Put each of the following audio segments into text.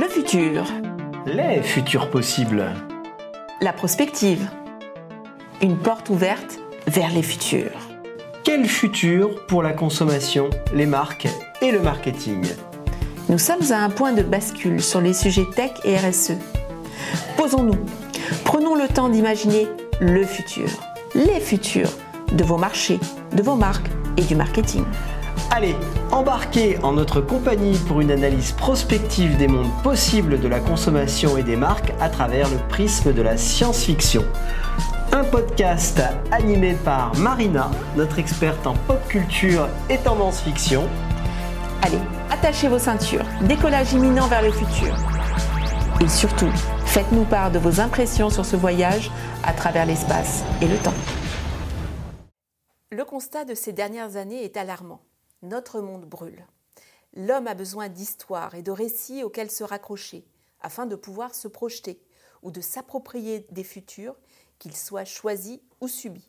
Le futur. Les futurs possibles. La prospective. Une porte ouverte vers les futurs. Quel futur pour la consommation, les marques et le marketing ? Nous sommes à un point de bascule sur les sujets tech et RSE. Posons-nous. Prenons le temps d'imaginer le futur, les futurs de vos marchés, de vos marques et du marketing. Allez, embarquez en notre compagnie pour une analyse prospective des mondes possibles de la consommation et des marques à travers le prisme de la science-fiction. Un podcast animé par Marina, notre experte en pop culture et tendance fiction. Allez, attachez vos ceintures, décollage imminent vers le futur. Et surtout, faites-nous part de vos impressions sur ce voyage à travers l'espace et le temps. Le constat de ces dernières années est alarmant. Notre monde brûle. L'homme a besoin d'histoires et de récits auxquels se raccrocher afin de pouvoir se projeter ou de s'approprier des futurs, qu'ils soient choisis ou subis.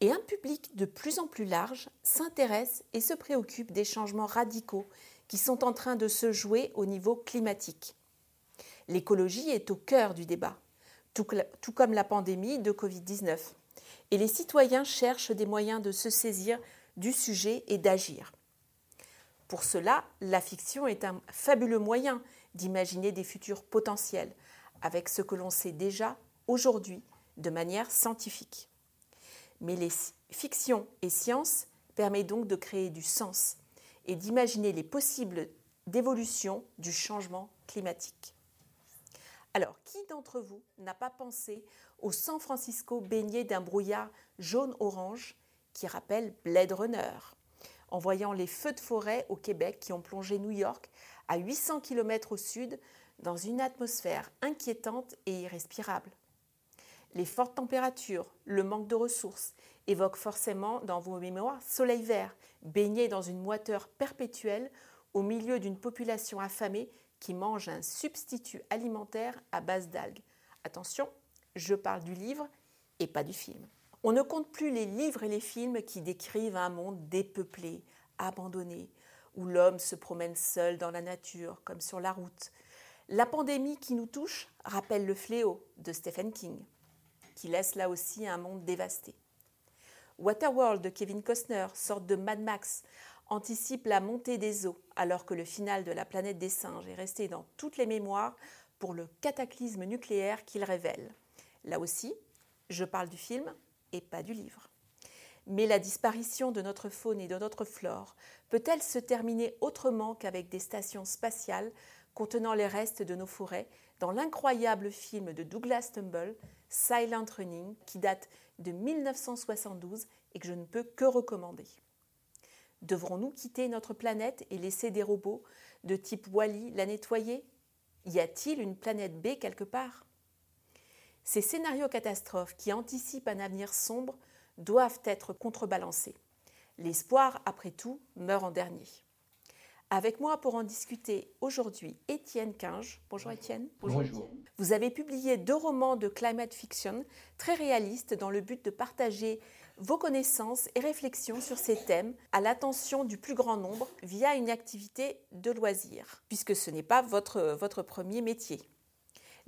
Et un public de plus en plus large s'intéresse et se préoccupe des changements radicaux qui sont en train de se jouer au niveau climatique. L'écologie est au cœur du débat, tout comme la pandémie de Covid-19. Et les citoyens cherchent des moyens de se saisir du sujet et d'agir. Pour cela, la fiction est un fabuleux moyen d'imaginer des futurs potentiels avec ce que l'on sait déjà aujourd'hui de manière scientifique. Mais les fictions et sciences permettent donc de créer du sens et d'imaginer les possibles d'évolution du changement climatique. Alors, qui d'entre vous n'a pas pensé au San Francisco baigné d'un brouillard jaune-orange qui rappelle Blade Runner, en voyant les feux de forêt au Québec qui ont plongé New York à 800 km au sud dans une atmosphère inquiétante et irrespirable. Les fortes températures, le manque de ressources évoquent forcément dans vos mémoires Soleil Vert, baigné dans une moiteur perpétuelle au milieu d'une population affamée qui mange un substitut alimentaire à base d'algues. Attention, je parle du livre et pas du film. On ne compte plus les livres et les films qui décrivent un monde dépeuplé, abandonné, où l'homme se promène seul dans la nature, comme sur la route. La pandémie qui nous touche rappelle Le Fléau de Stephen King, qui laisse là aussi un monde dévasté. Waterworld de Kevin Costner, sorte de Mad Max, anticipe la montée des eaux, alors que le final de La Planète des Singes est resté dans toutes les mémoires pour le cataclysme nucléaire qu'il révèle. Là aussi, je parle du film et pas du livre. Mais la disparition de notre faune et de notre flore peut-elle se terminer autrement qu'avec des stations spatiales contenant les restes de nos forêts dans l'incroyable film de Douglas Trumbull, Silent Running, qui date de 1972 et que je ne peux que recommander. Devrons-nous quitter notre planète et laisser des robots de type Wall-E la nettoyer ? Y a-t-il une planète B quelque part ? Ces scénarios catastrophes qui anticipent un avenir sombre doivent être contrebalancés. L'espoir, après tout, meurt en dernier. Avec moi pour en discuter aujourd'hui, Étienne Cunge. Bonjour Étienne. Bonjour. Vous avez publié 2 romans de climate fiction très réalistes dans le but de partager vos connaissances et réflexions sur ces thèmes à l'attention du plus grand nombre via une activité de loisir, puisque ce n'est pas votre premier métier.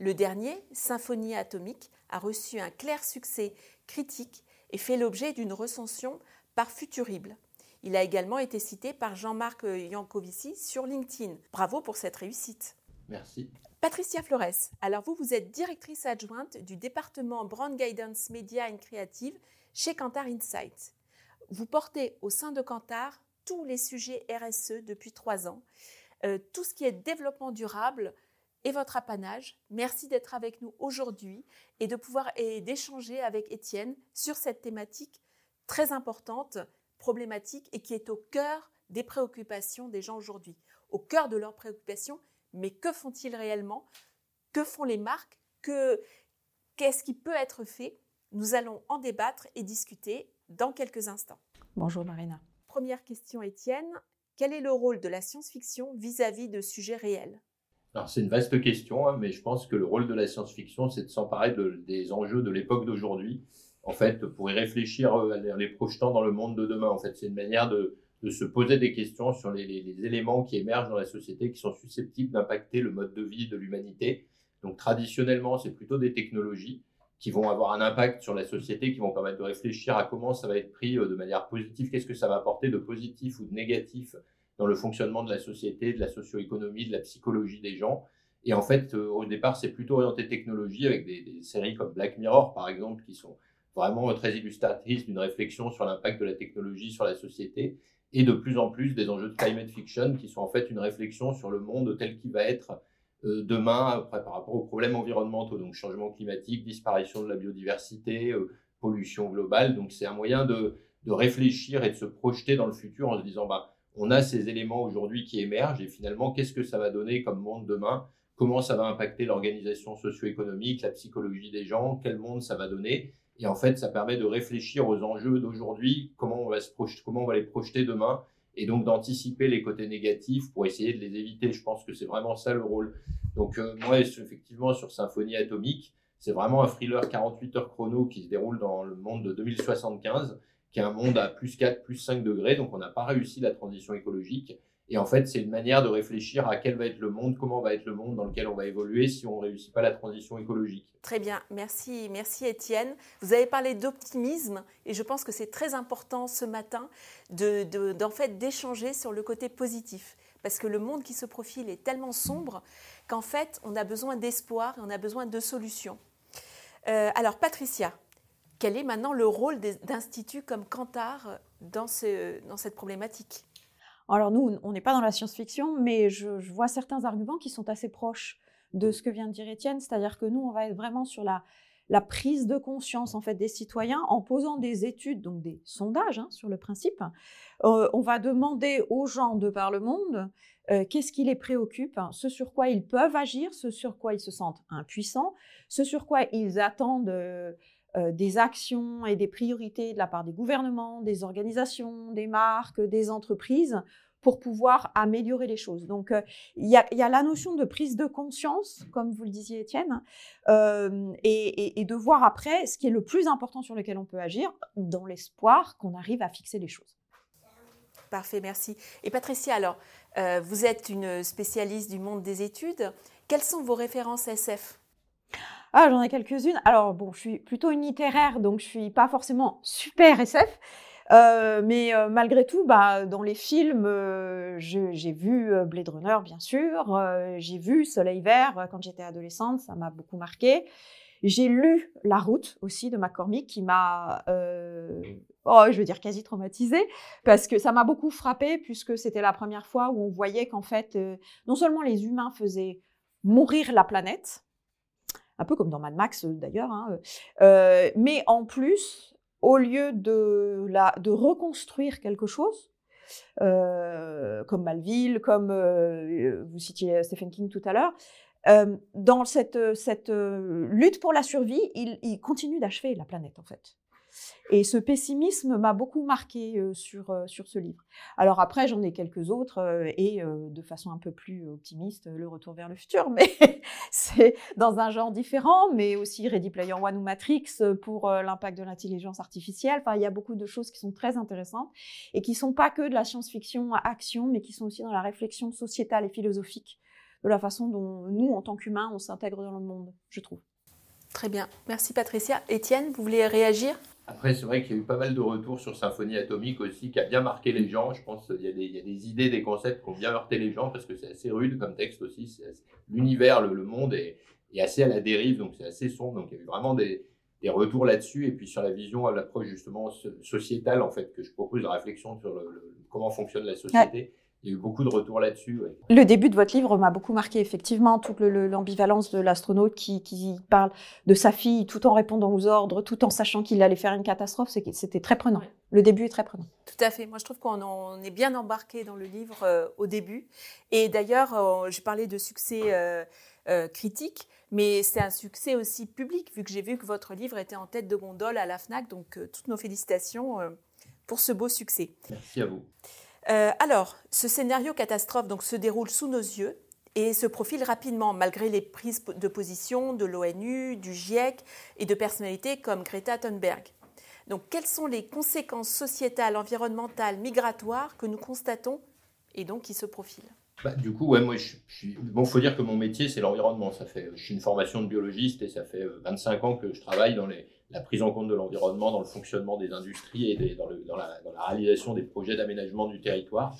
Le dernier, Symphonie Atomique, a reçu un clair succès critique et fait l'objet d'une recension par Futuribles. Il a également été cité par Jean-Marc Jancovici sur LinkedIn. Bravo pour cette réussite. Merci. Patricia Flores, alors vous êtes directrice adjointe du département Brand Guidance Media and Creative chez Kantar Insights. Vous portez au sein de Kantar tous les sujets RSE depuis 3 ans, tout ce qui est développement durable et votre apanage. Merci d'être avec nous aujourd'hui et d'échanger avec Étienne sur cette thématique très importante, problématique et qui est au cœur des préoccupations des gens aujourd'hui, au cœur de leurs préoccupations. Mais que font-ils réellement ? Que font les marques ? Qu'est-ce qui peut être fait ? Nous allons en débattre et discuter dans quelques instants. Bonjour Marina. Première question Étienne, quel est le rôle de la science-fiction vis-à-vis de sujets réels ? Alors c'est une vaste question, hein, mais je pense que le rôle de la science-fiction, c'est de s'emparer des enjeux de l'époque d'aujourd'hui, en fait, pour y réfléchir en les projetant dans le monde de demain. En fait, c'est une manière de de se poser des questions sur les éléments qui émergent dans la société qui sont susceptibles d'impacter le mode de vie de l'humanité. Donc traditionnellement, c'est plutôt des technologies qui vont avoir un impact sur la société, qui vont permettre de réfléchir à comment ça va être pris de manière positive, qu'est-ce que ça va apporter de positif ou de négatif dans le fonctionnement de la société, de la socio-économie, de la psychologie des gens. Et en fait, au départ, c'est plutôt orienté technologie avec des séries comme Black Mirror, par exemple, qui sont vraiment très illustratrices d'une réflexion sur l'impact de la technologie sur la société, et de plus en plus des enjeux de climate fiction qui sont en fait une réflexion sur le monde tel qu'il va être demain par rapport aux problèmes environnementaux, donc changement climatique, disparition de la biodiversité, pollution globale. Donc c'est un moyen de réfléchir et de se projeter dans le futur en se disant on a ces éléments aujourd'hui qui émergent et finalement qu'est-ce que ça va donner comme monde demain, comment ça va impacter l'organisation socio-économique, la psychologie des gens, quel monde ça va donner. Et en fait, ça permet de réfléchir aux enjeux d'aujourd'hui, comment on va les projeter demain, et donc d'anticiper les côtés négatifs pour essayer de les éviter. Je pense que c'est vraiment ça le rôle. Donc moi, effectivement, sur Symphonie Atomique, c'est vraiment un thriller 48 heures chrono qui se déroule dans le monde de 2075, qui est un monde à plus 4, plus 5 degrés, donc on n'a pas réussi la transition écologique. Et en fait, c'est une manière de réfléchir à quel va être le monde, comment va être le monde dans lequel on va évoluer si on ne réussit pas la transition écologique. Très bien, merci Étienne. Vous avez parlé d'optimisme et je pense que c'est très important ce matin d'en fait d'échanger sur le côté positif. Parce que le monde qui se profile est tellement sombre qu'en fait, on a besoin d'espoir et on a besoin de solutions. Alors Patricia, quel est maintenant le rôle d'instituts comme Kantar dans cette problématique ? Alors nous, on n'est pas dans la science-fiction, mais je vois certains arguments qui sont assez proches de ce que vient de dire Étienne, c'est-à-dire que nous, on va être vraiment sur la prise de conscience en fait, des citoyens en posant des études, donc des sondages sur le principe. On va demander aux gens de par le monde qu'est-ce qui les préoccupe, ce sur quoi ils peuvent agir, ce sur quoi ils se sentent impuissants, ce sur quoi ils attendent... des actions et des priorités de la part des gouvernements, des organisations, des marques, des entreprises pour pouvoir améliorer les choses. Donc, il y a la notion de prise de conscience, comme vous le disiez, Étienne, et de voir après ce qui est le plus important sur lequel on peut agir dans l'espoir qu'on arrive à fixer les choses. Parfait, merci. Et Patricia, alors, vous êtes une spécialiste du monde des études. Quelles sont vos références SF ? Ah, j'en ai quelques-unes. Alors bon, je suis plutôt une littéraire, donc je suis pas forcément super SF, mais malgré tout, dans les films, j'ai vu Blade Runner, bien sûr, j'ai vu Soleil Vert quand j'étais adolescente, ça m'a beaucoup marquée. J'ai lu La Route aussi de McCormick qui m'a, quasi traumatisée parce que ça m'a beaucoup frappée puisque c'était la première fois où on voyait qu'en fait, non seulement les humains faisaient mourir la planète, un peu comme dans Mad Max d'ailleurs, mais en plus, au lieu de reconstruire quelque chose, comme Malville, comme vous citiez Stephen King tout à l'heure, dans cette lutte pour la survie, il continue d'achever la planète en fait. Et ce pessimisme m'a beaucoup marquée sur ce livre. Alors après, j'en ai quelques autres et de façon un peu plus optimiste, le Retour vers le futur, mais c'est dans un genre différent, mais aussi Ready Player One ou Matrix pour l'impact de l'intelligence artificielle. Enfin, il y a beaucoup de choses qui sont très intéressantes et qui ne sont pas que de la science-fiction à action, mais qui sont aussi dans la réflexion sociétale et philosophique de la façon dont nous, en tant qu'humains, on s'intègre dans le monde, je trouve. Très bien. Merci Patricia. Étienne, vous voulez réagir ? Après, c'est vrai qu'il y a eu pas mal de retours sur Symphonie Atomique aussi, qui a bien marqué les gens. Je pense qu'il y a des idées, des concepts qui ont bien heurté les gens, parce que c'est assez rude comme texte aussi. L'univers, le monde est assez à la dérive, donc c'est assez sombre. Donc il y a eu vraiment des retours là-dessus. Et puis sur la vision, l'approche justement sociétale, en fait, que je propose, la réflexion sur comment fonctionne la société. Ouais. Il y a eu beaucoup de retours là-dessus. Ouais. Le début de votre livre m'a beaucoup marqué, effectivement, toute l'ambivalence de l'astronaute qui parle de sa fille tout en répondant aux ordres, tout en sachant qu'il allait faire une catastrophe. C'était très prenant. Ouais. Le début est très prenant. Tout à fait. Moi, je trouve qu'on est bien embarqué dans le livre au début. Et d'ailleurs, j'ai parlé de succès critique, mais c'est un succès aussi public, vu que j'ai vu que votre livre était en tête de gondole à la FNAC. Donc, toutes nos félicitations pour ce beau succès. Merci à vous. Alors, ce scénario catastrophe donc, se déroule sous nos yeux et se profile rapidement, malgré les prises de position de l'ONU, du GIEC et de personnalités comme Greta Thunberg. Donc, quelles sont les conséquences sociétales, environnementales, migratoires que nous constatons et donc qui se profilent ? Du coup, ouais, moi, bon, faut dire que mon métier, c'est l'environnement. Je suis une formation de biologiste et ça fait 25 ans que je travaille dans la prise en compte de l'environnement, dans le fonctionnement des industries et dans la réalisation des projets d'aménagement du territoire.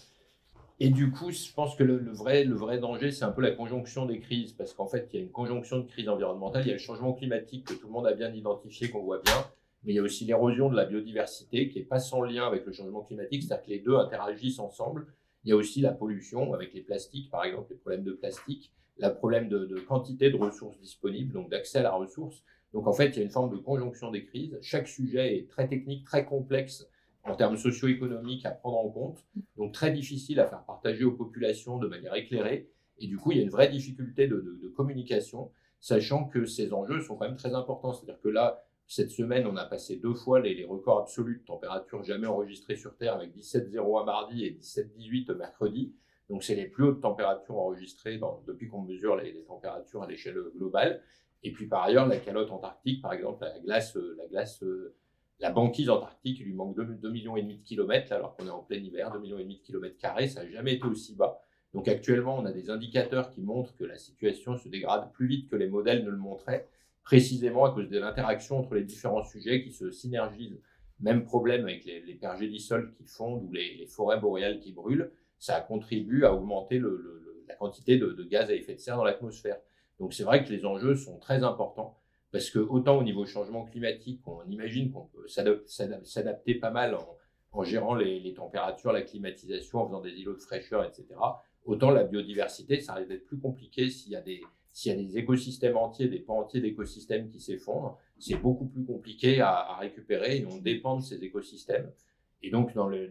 Et du coup, je pense que le vrai danger, c'est un peu la conjonction des crises, parce qu'en fait, il y a une conjonction de crises environnementales, il y a le changement climatique que tout le monde a bien identifié, qu'on voit bien, mais il y a aussi l'érosion de la biodiversité qui n'est pas sans lien avec le changement climatique, c'est-à-dire que les deux interagissent ensemble. Il y a aussi la pollution avec les plastiques, par exemple, les problèmes de plastique, le problème de quantité de ressources disponibles, donc d'accès à la ressource. Donc en fait, il y a une forme de conjonction des crises. Chaque sujet est très technique, très complexe en termes socio-économiques à prendre en compte, donc très difficile à faire partager aux populations de manière éclairée. Et du coup, il y a une vraie difficulté de communication, sachant que ces enjeux sont quand même très importants. C'est-à-dire que là, cette semaine, on a passé 2 fois les records absolus de température jamais enregistrés sur Terre, avec 17,0 à mardi et 17,18 mercredi. Donc, c'est les plus hautes températures enregistrées depuis qu'on mesure les températures à l'échelle globale. Et puis, par ailleurs, la calotte antarctique, par exemple, la banquise antarctique, il lui manque 2,5 millions de kilomètres, alors qu'on est en plein hiver, 2,5 millions de kilomètres carrés, ça n'a jamais été aussi bas. Donc, actuellement, on a des indicateurs qui montrent que la situation se dégrade plus vite que les modèles ne le montraient, précisément à cause de l'interaction entre les différents sujets qui se synergisent. Même problème avec les pergélisols qui fondent ou les forêts boréales qui brûlent, ça contribue à augmenter la quantité de gaz à effet de serre dans l'atmosphère. Donc c'est vrai que les enjeux sont très importants, parce que autant au niveau changement climatique, on imagine qu'on peut s'adapter pas mal en gérant les températures, la climatisation, en faisant des îlots de fraîcheur, etc. Autant la biodiversité, ça risque d'être plus compliqué s'il y a des écosystèmes entiers, des pans entiers d'écosystèmes qui s'effondrent, c'est beaucoup plus compliqué à récupérer et on dépend de ces écosystèmes. Et donc, dans les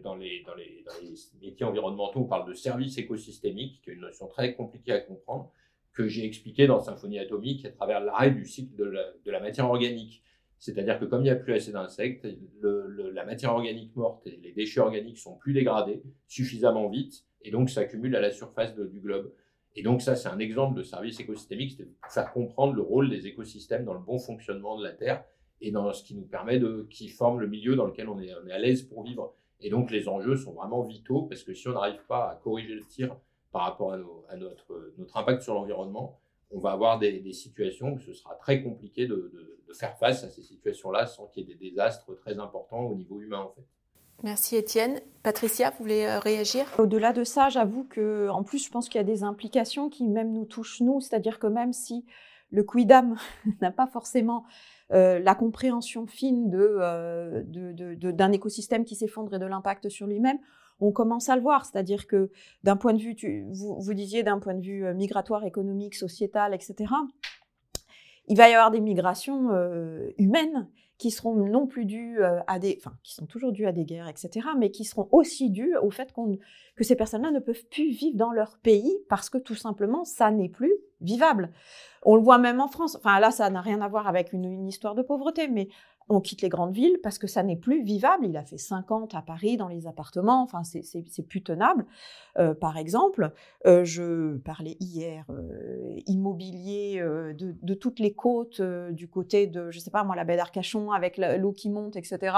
métiers environnementaux, on parle de services écosystémiques, qui est une notion très compliquée à comprendre, que j'ai expliquée dans Symphonie Atomique à travers l'arrêt du cycle de la matière organique. C'est-à-dire que comme il n'y a plus assez d'insectes, la matière organique morte et les déchets organiques sont plus dégradés suffisamment vite et donc s'accumulent à la surface du globe. Et donc ça, c'est un exemple de service écosystémique, c'est de faire comprendre le rôle des écosystèmes dans le bon fonctionnement de la Terre et dans ce qui nous permet qui forme le milieu dans lequel on est à l'aise pour vivre. Et donc les enjeux sont vraiment vitaux, parce que si on n'arrive pas à corriger le tir par rapport à notre impact sur l'environnement, on va avoir des situations où ce sera très compliqué de faire face à ces situations-là sans qu'il y ait des désastres très importants au niveau humain en fait. Merci Étienne. Patricia, vous voulez réagir ? Au-delà de ça, j'avoue qu'en plus, je pense qu'il y a des implications qui même nous touchent, nous. C'est-à-dire que même si le quidam n'a pas forcément la compréhension fine d'un écosystème qui s'effondre et de l'impact sur lui-même, on commence à le voir. C'est-à-dire que d'un point de vue, vous disiez d'un point de vue migratoire, économique, sociétal, etc., il va y avoir des migrations humaines qui seront non plus dues qui sont toujours dues à des guerres, etc., mais qui seront aussi dues au fait que ces personnes-là ne peuvent plus vivre dans leur pays parce que tout simplement, ça n'est plus vivable. On le voit même en France. Enfin, là, ça n'a rien à voir avec une histoire de pauvreté, mais on quitte les grandes villes parce que ça n'est plus vivable. Il a fait 50 à Paris dans les appartements. Enfin, c'est plus tenable. Par exemple, je parlais hier immobilier de toutes les côtes du côté de, je sais pas moi, la baie d'Arcachon avec l'eau qui monte, etc.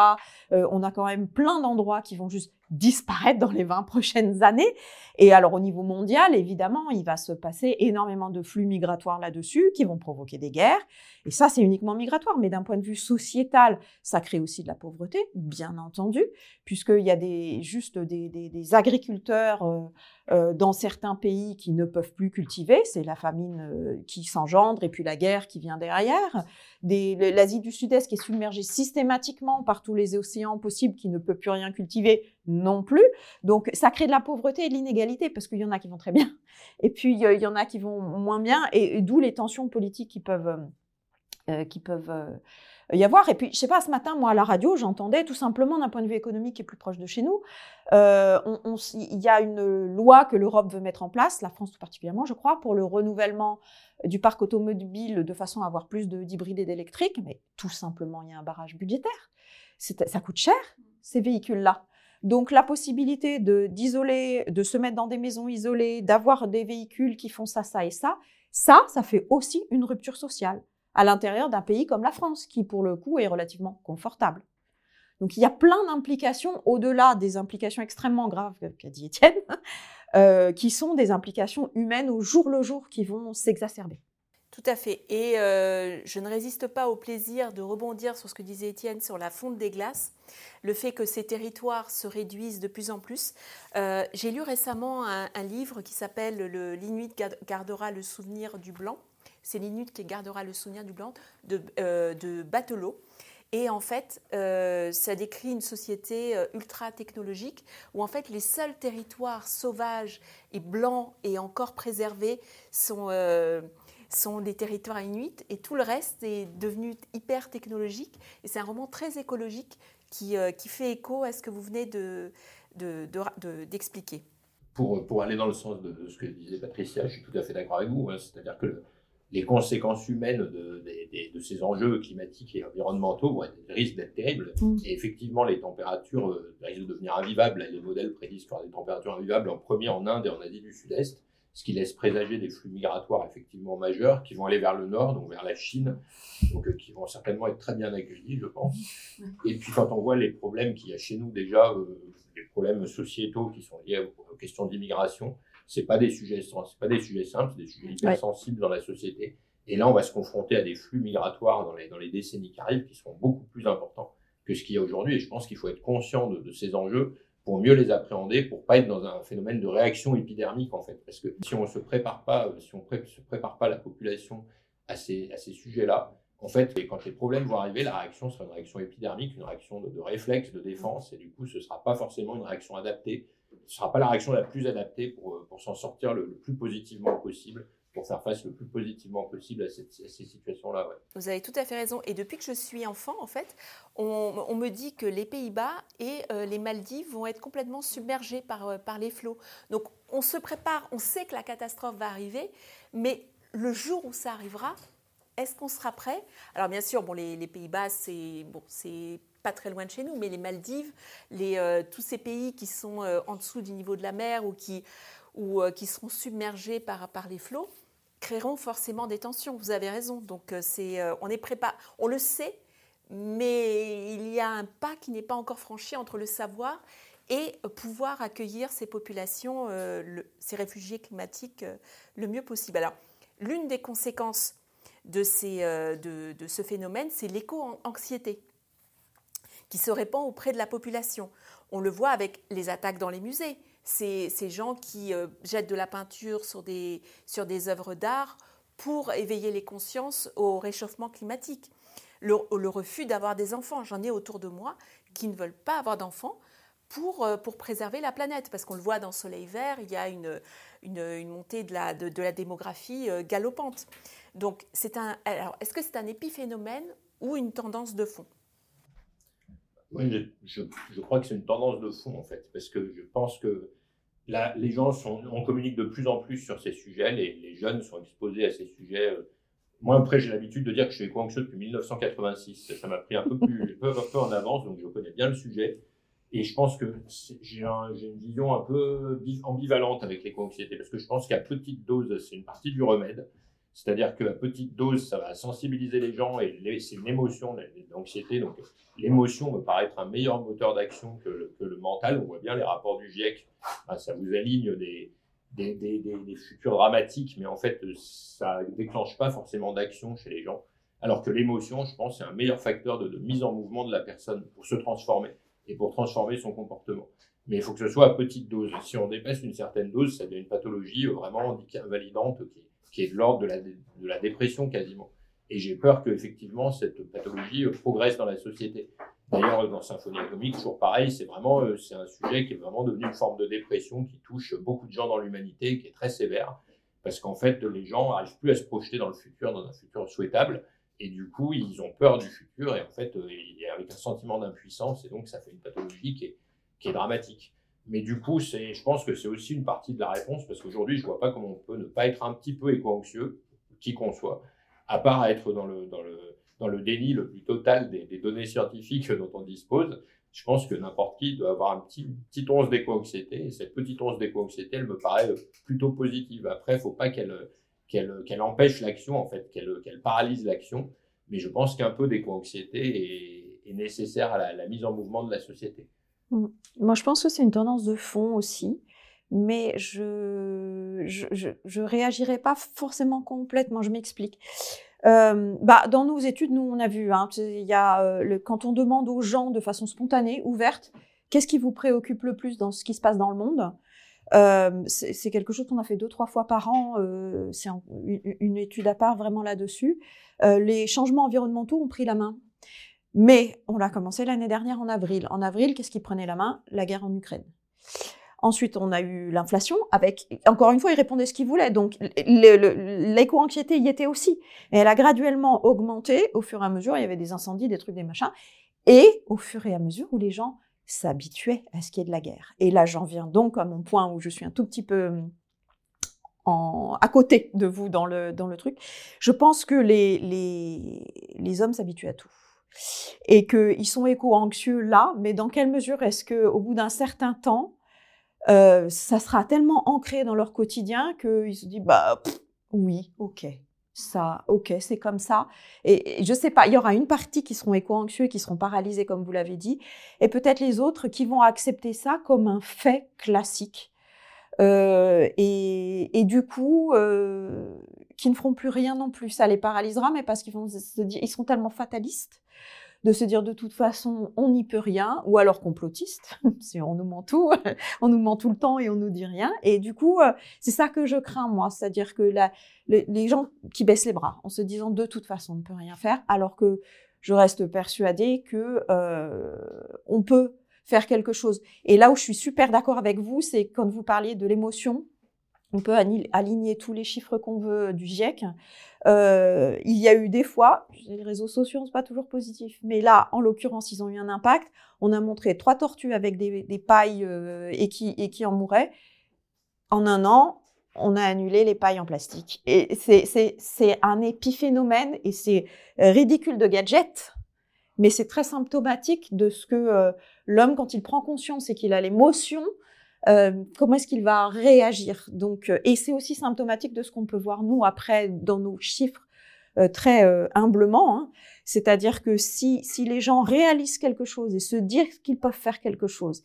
On a quand même plein d'endroits qui vont juste disparaître dans les 20 prochaines années. Et alors, au niveau mondial, évidemment, il va se passer énormément de flux migratoires là-dessus qui vont provoquer des guerres. Et ça, c'est uniquement migratoire. Mais d'un point de vue sociétal, ça crée aussi de la pauvreté, bien entendu, puisqu'il y a des agriculteurs dans certains pays qui ne peuvent plus cultiver. C'est la famine qui s'engendre et puis la guerre qui vient derrière. L'Asie du Sud-Est qui est submergée systématiquement par tous les océans possibles, qui ne peut plus rien cultiver non plus. Donc, ça crée de la pauvreté et de l'inégalité, parce qu'il y en a qui vont très bien et puis il y en a qui vont moins bien, et d'où les tensions politiques qui peuvent y avoir. Et puis, je sais pas, ce matin, moi, à la radio, j'entendais tout simplement, d'un point de vue économique qui est plus proche de chez nous, il y a une loi que l'Europe veut mettre en place, la France tout particulièrement, je crois, pour le renouvellement du parc automobile de façon à avoir plus d'hybrides et d'électriques. Mais tout simplement, il y a un barrage budgétaire. Ça coûte cher, ces véhicules-là. Donc, la possibilité d'isoler, de se mettre dans des maisons isolées, d'avoir des véhicules qui font ça, ça et ça, ça fait aussi une rupture sociale à l'intérieur d'un pays comme la France, qui, pour le coup, est relativement confortable. Donc il y a plein d'implications, au-delà des implications extrêmement graves qu'a dit Étienne, qui sont des implications humaines au jour le jour qui vont s'exacerber. Tout à fait. Et je ne résiste pas au plaisir de rebondir sur ce que disait Étienne sur la fonte des glaces, le fait que ces territoires se réduisent de plus en plus. J'ai lu récemment un livre qui s'appelle « L'Inuit gardera le souvenir du blanc ». C'est l'Inuit qui gardera le souvenir du blanc de Batelot. Et en fait, ça décrit une société ultra technologique où en fait les seuls territoires sauvages et blancs et encore préservés sont des territoires inuits et tout le reste est devenu hyper technologique. Et c'est un roman très écologique qui fait écho à ce que vous venez d'expliquer. Pour aller dans le sens de ce que disait Patricia, je suis tout à fait d'accord avec vous, hein, c'est-à-dire que les conséquences humaines de ces enjeux climatiques et environnementaux risquent d'être terribles. Et effectivement, les températures risquent de devenir invivables. Les modèles prédisent qu'il y aura des températures invivables en premier en Inde et en Asie du Sud-Est, ce qui laisse présager des flux migratoires effectivement majeurs qui vont aller vers le nord, donc vers la Chine, donc qui vont certainement être très bien accueillis, je pense. Et puis quand on voit les problèmes qu'il y a chez nous déjà, les problèmes sociétaux qui sont liés aux questions d'immigration, c'est pas des sujets simples, c'est des sujets hyper sensibles dans la société. Et là, on va se confronter à des flux migratoires dans les décennies qui arrivent qui seront beaucoup plus importants que ce qu'il y a aujourd'hui. Et je pense qu'il faut être conscient de ces enjeux pour mieux les appréhender, pour pas être dans un phénomène de réaction épidermique, en fait. Parce que si on ne se prépare pas, la population à ces sujets-là, en fait, quand les problèmes vont arriver, la réaction sera une réaction épidermique, une réaction de réflexe, de défense. Et du coup, ce sera pas forcément une réaction adaptée. Ce ne sera pas la réaction la plus adaptée pour s'en sortir le plus positivement possible, pour faire face le plus positivement possible à ces situations-là. Ouais. Vous avez tout à fait raison. Et depuis que je suis enfant, en fait, on me dit que les Pays-Bas et les Maldives vont être complètement submergés par les flots. Donc, on se prépare, on sait que la catastrophe va arriver, mais le jour où ça arrivera, est-ce qu'on sera prêt ? Alors, bien sûr, les Pays-Bas, c'est pas très loin de chez nous, mais les Maldives, tous ces pays qui sont en dessous du niveau de la mer ou qui seront submergés par les flots, créeront forcément des tensions. Vous avez raison. Donc, on le sait, mais il y a un pas qui n'est pas encore franchi entre le savoir et pouvoir accueillir ces populations, ces réfugiés climatiques le mieux possible. Alors, l'une des conséquences de ce phénomène, c'est l'éco-anxiété qui se répand auprès de la population. On le voit avec les attaques dans les musées. Ces gens qui jettent de la peinture sur des œuvres d'art pour éveiller les consciences au réchauffement climatique. Le refus d'avoir des enfants. J'en ai autour de moi qui ne veulent pas avoir d'enfants pour préserver la planète. Parce qu'on le voit dans Soleil Vert, il y a une montée de la démographie galopante. Donc, est-ce que c'est un épiphénomène ou une tendance de fond ? Oui, je crois que c'est une tendance de fond, en fait, parce que je pense que là, les gens on communique de plus en plus sur ces sujets, les jeunes sont exposés à ces sujets. Moi, après, j'ai l'habitude de dire que je suis éco-anxieux depuis 1986, ça m'a pris un peu en avance, donc je connais bien le sujet, et je pense que j'ai une vision un peu ambivalente avec l'éco-anxiété, parce que je pense qu'à petite dose, c'est une partie du remède. C'est-à-dire qu'à petite dose, ça va sensibiliser les gens et c'est une émotion, l'anxiété. Donc, l'émotion me paraît être un meilleur moteur d'action que le mental. On voit bien les rapports du GIEC, ça vous aligne des futurs dramatiques, mais en fait, ça ne déclenche pas forcément d'action chez les gens. Alors que l'émotion, je pense, c'est un meilleur facteur de mise en mouvement de la personne pour se transformer et pour transformer son comportement. Mais il faut que ce soit à petite dose. Si on dépasse une certaine dose, ça devient une pathologie vraiment invalidante qui est de l'ordre de la dépression quasiment. Et j'ai peur qu'effectivement, cette pathologie progresse dans la société. D'ailleurs, dans Symphonie Atomique, toujours pareil, c'est un sujet qui est vraiment devenu une forme de dépression qui touche beaucoup de gens dans l'humanité, qui est très sévère, parce qu'en fait, les gens n'arrivent plus à se projeter dans le futur, dans un futur souhaitable, et du coup, ils ont peur du futur, et en fait, avec un sentiment d'impuissance, et donc ça fait une pathologie qui est dramatique. Mais du coup, je pense que c'est aussi une partie de la réponse, parce qu'aujourd'hui, je ne vois pas comment on peut ne pas être un petit peu éco-anxieux, qui qu'on soit, à part être dans le déni le plus total des données scientifiques dont on dispose. Je pense que n'importe qui doit avoir une petite once d'éco-anxiété, et cette petite once d'éco-anxiété, elle me paraît plutôt positive. Après, il ne faut pas qu'elle empêche l'action, en fait, qu'elle paralyse l'action, mais je pense qu'un peu d'éco-anxiété est nécessaire à la mise en mouvement de la société. Moi, je pense que c'est une tendance de fond aussi, mais je réagirai pas forcément complètement, je m'explique. Dans nos études, nous, on a vu, quand on demande aux gens de façon spontanée, ouverte, qu'est-ce qui vous préoccupe le plus dans ce qui se passe dans le monde ? C'est quelque chose qu'on a fait 2-3 fois par an, c'est une étude à part vraiment là-dessus. Les changements environnementaux ont pris la main. Mais on l'a commencé l'année dernière en avril. En avril, qu'est-ce qui prenait la main ? La guerre en Ukraine. Ensuite, on a eu l'inflation avec, encore une fois, ils répondaient ce qu'ils voulaient. Donc, l'éco-anxiété y était aussi. Et elle a graduellement augmenté. Au fur et à mesure, il y avait des incendies, des trucs, des machins. Et au fur et à mesure où les gens s'habituaient à ce qu'il y ait de la guerre. Et là, j'en viens donc à mon point où je suis un tout petit peu à côté de vous dans le truc. Je pense que les hommes s'habituent à tout. Et qu'ils sont éco-anxieux là, mais dans quelle mesure est-ce qu'au bout d'un certain temps, ça sera tellement ancré dans leur quotidien qu'ils se disent oui, ok, ça, ok, c'est comme ça. Et je sais pas, il y aura une partie qui seront éco-anxieux, qui seront paralysés comme vous l'avez dit, et peut-être les autres qui vont accepter ça comme un fait classique. Et du coup, qui ne feront plus rien non plus. Ça les paralysera, mais parce qu'ils vont se dire, ils sont tellement fatalistes de se dire de toute façon, on n'y peut rien, ou alors complotistes, si on nous ment tout, on nous ment tout le temps et on nous dit rien. Et du coup, c'est ça que je crains, moi, c'est-à-dire que les gens qui baissent les bras en se disant de toute façon, on ne peut rien faire, alors que je reste persuadée que on peut faire quelque chose. Et là où je suis super d'accord avec vous, c'est quand vous parliez de l'émotion, on peut aligner tous les chiffres qu'on veut du GIEC. Il y a eu des fois, les réseaux sociaux, c'est pas toujours positif, mais là, en l'occurrence, ils ont eu un impact. On a montré 3 tortues avec des pailles et qui en mouraient. En un an, on a annulé les pailles en plastique. Et c'est un épiphénomène et c'est ridicule de gadget. Mais c'est très symptomatique de ce que l'homme, quand il prend conscience et qu'il a l'émotion, comment est-ce qu'il va réagir. Donc, et c'est aussi symptomatique de ce qu'on peut voir, nous, après, dans nos chiffres, très humblement. Hein. C'est-à-dire que si les gens réalisent quelque chose et se disent qu'ils peuvent faire quelque chose,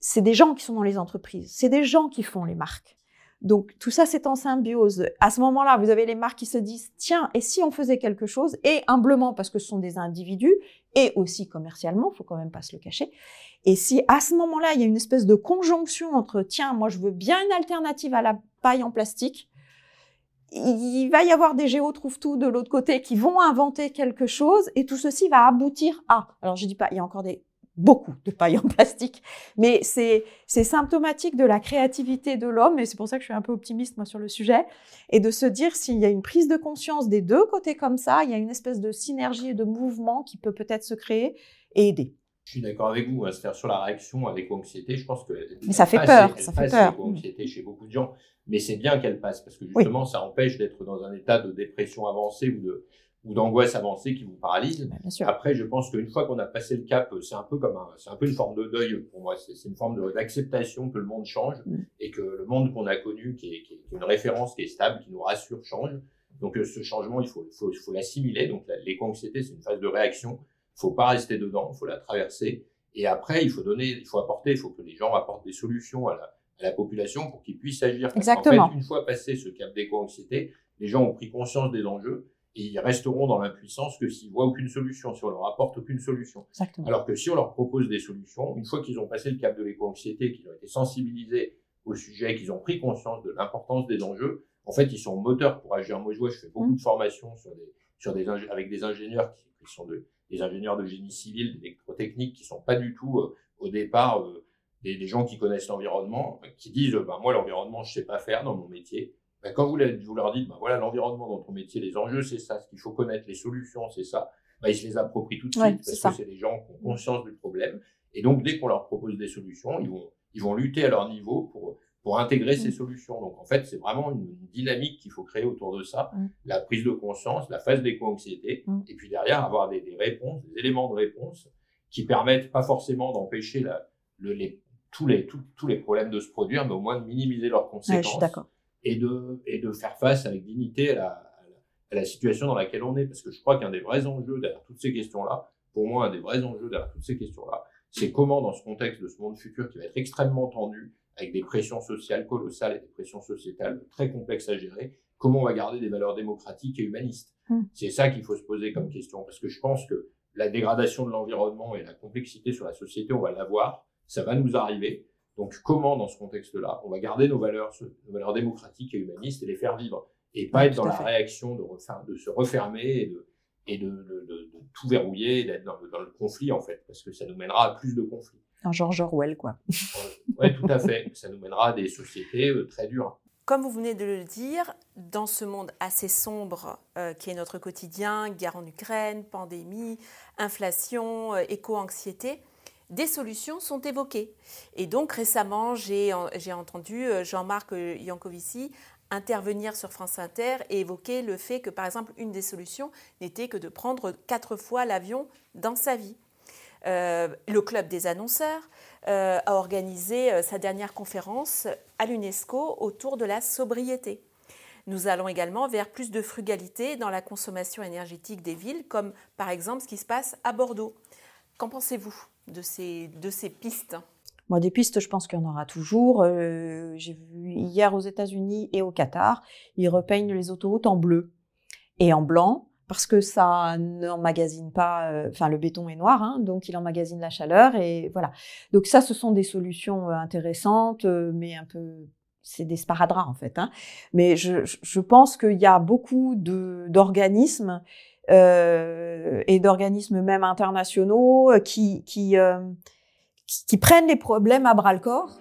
c'est des gens qui sont dans les entreprises, c'est des gens qui font les marques. Donc, tout ça, c'est en symbiose. À ce moment-là, vous avez les marques qui se disent « Tiens, et si on faisait quelque chose ?» Et humblement, parce que ce sont des individus, et aussi commercialement, il faut quand même pas se le cacher. Et si, à ce moment-là, il y a une espèce de conjonction entre « Tiens, moi, je veux bien une alternative à la paille en plastique », il va y avoir des géo-trouve-tout de l'autre côté qui vont inventer quelque chose, et tout ceci va aboutir à... Alors, je dis pas, il y a encore beaucoup de paille en plastique, mais c'est symptomatique de la créativité de l'homme, et c'est pour ça que je suis un peu optimiste, moi, sur le sujet, et de se dire, s'il y a une prise de conscience des deux côtés comme ça, il y a une espèce de synergie et de mouvement qui peut peut-être se créer et aider. Je suis d'accord avec vous, hein, c'est-à-dire sur la réaction à l'éco-anxiété, je pense que... Mais ça fait peur, ça fait peur. L'éco-anxiété chez beaucoup de gens, mais c'est bien qu'elle passe, parce que justement, ça empêche d'être dans un état de dépression avancée ou d'angoisse avancée qui vous paralyse. Après, je pense qu'une fois qu'on a passé le cap, c'est un peu comme une forme de deuil pour moi. C'est une forme d'acceptation que le monde change et que le monde qu'on a connu, qui est une référence, qui est stable, qui nous rassure, change. Donc, ce changement, il faut l'assimiler. Donc, l'éco-anxiété, c'est une phase de réaction. Il ne faut pas rester dedans, il faut la traverser. Et après, il faut que les gens apportent des solutions à la population pour qu'ils puissent agir. Exactement. En fait, une fois passé ce cap d'éco-anxiété, les gens ont pris conscience des enjeux. Et ils resteront dans l'impuissance que s'ils voient aucune solution, si on leur apporte aucune solution. Exactement. Alors que si on leur propose des solutions, une fois qu'ils ont passé le cap de l'éco-anxiété, qu'ils ont été sensibilisés au sujet, qu'ils ont pris conscience de l'importance des enjeux, en fait, ils sont moteurs pour agir. Moi, je vois, je fais beaucoup de formations avec des ingénieurs qui sont des ingénieurs de génie civil, d'électrotechnique, qui ne sont pas du tout, au départ, des gens qui connaissent l'environnement, qui disent « moi, l'environnement, je ne sais pas faire dans mon métier ». Quand vous leur dites, voilà, l'environnement dans ton métier, les enjeux, c'est ça, ce qu'il faut connaître, les solutions, c'est ça, ils se les approprient tout de suite parce que c'est des gens qui ont conscience du problème. Et donc, dès qu'on leur propose des solutions, ils vont lutter à leur niveau pour intégrer ces solutions. Donc, en fait, c'est vraiment une dynamique qu'il faut créer autour de ça, la prise de conscience, la phase d'éco-anxiété, et puis derrière, avoir des réponses, des éléments de réponse qui permettent pas forcément d'empêcher tous les problèmes de se produire, mais au moins de minimiser leurs conséquences. Ouais, je suis d'accord. Et de faire face avec dignité à la situation dans laquelle on est. Parce que je crois qu'un des vrais enjeux derrière toutes ces questions-là, pour moi, un des vrais enjeux derrière toutes ces questions-là, c'est comment, dans ce contexte de ce monde futur qui va être extrêmement tendu, avec des pressions sociales colossales et des pressions sociétales très complexes à gérer, comment on va garder des valeurs démocratiques et humanistes. C'est ça qu'il faut se poser comme question, parce que je pense que la dégradation de l'environnement et la complexité sur la société, on va l'avoir, ça va nous arriver. Donc comment, dans ce contexte-là, on va garder nos valeurs démocratiques et humanistes et les faire vivre, et pas être dans la réaction de se refermer et de tout verrouiller, et d'être dans le conflit, en fait, parce que ça nous mènera à plus de conflits. Un George Orwell, quoi. Oui, tout à fait. Ça nous mènera à des sociétés très dures. Comme vous venez de le dire, dans ce monde assez sombre qui est notre quotidien, guerre en Ukraine, pandémie, inflation, éco-anxiété, des solutions sont évoquées. Et donc récemment, j'ai entendu Jean-Marc Jancovici intervenir sur France Inter et évoquer le fait que, par exemple, une des solutions n'était que de prendre 4 fois l'avion dans sa vie. Le Club des annonceurs a organisé sa dernière conférence à l'UNESCO autour de la sobriété. Nous allons également vers plus de frugalité dans la consommation énergétique des villes, comme par exemple ce qui se passe à Bordeaux. Qu'en pensez-vous de ces pistes ? Moi, des pistes, je pense qu'il y en aura toujours. J'ai vu hier aux États-Unis et au Qatar, ils repeignent les autoroutes en bleu et en blanc, parce que ça n'emmagasine pas, le béton est noir, hein, donc il emmagasine la chaleur, et voilà. Donc ça, ce sont des solutions intéressantes, mais un peu, c'est des sparadraps en fait, hein. Mais je pense qu'il y a beaucoup d'organismes, et d'organismes même internationaux, qui prennent les problèmes à bras-le-corps.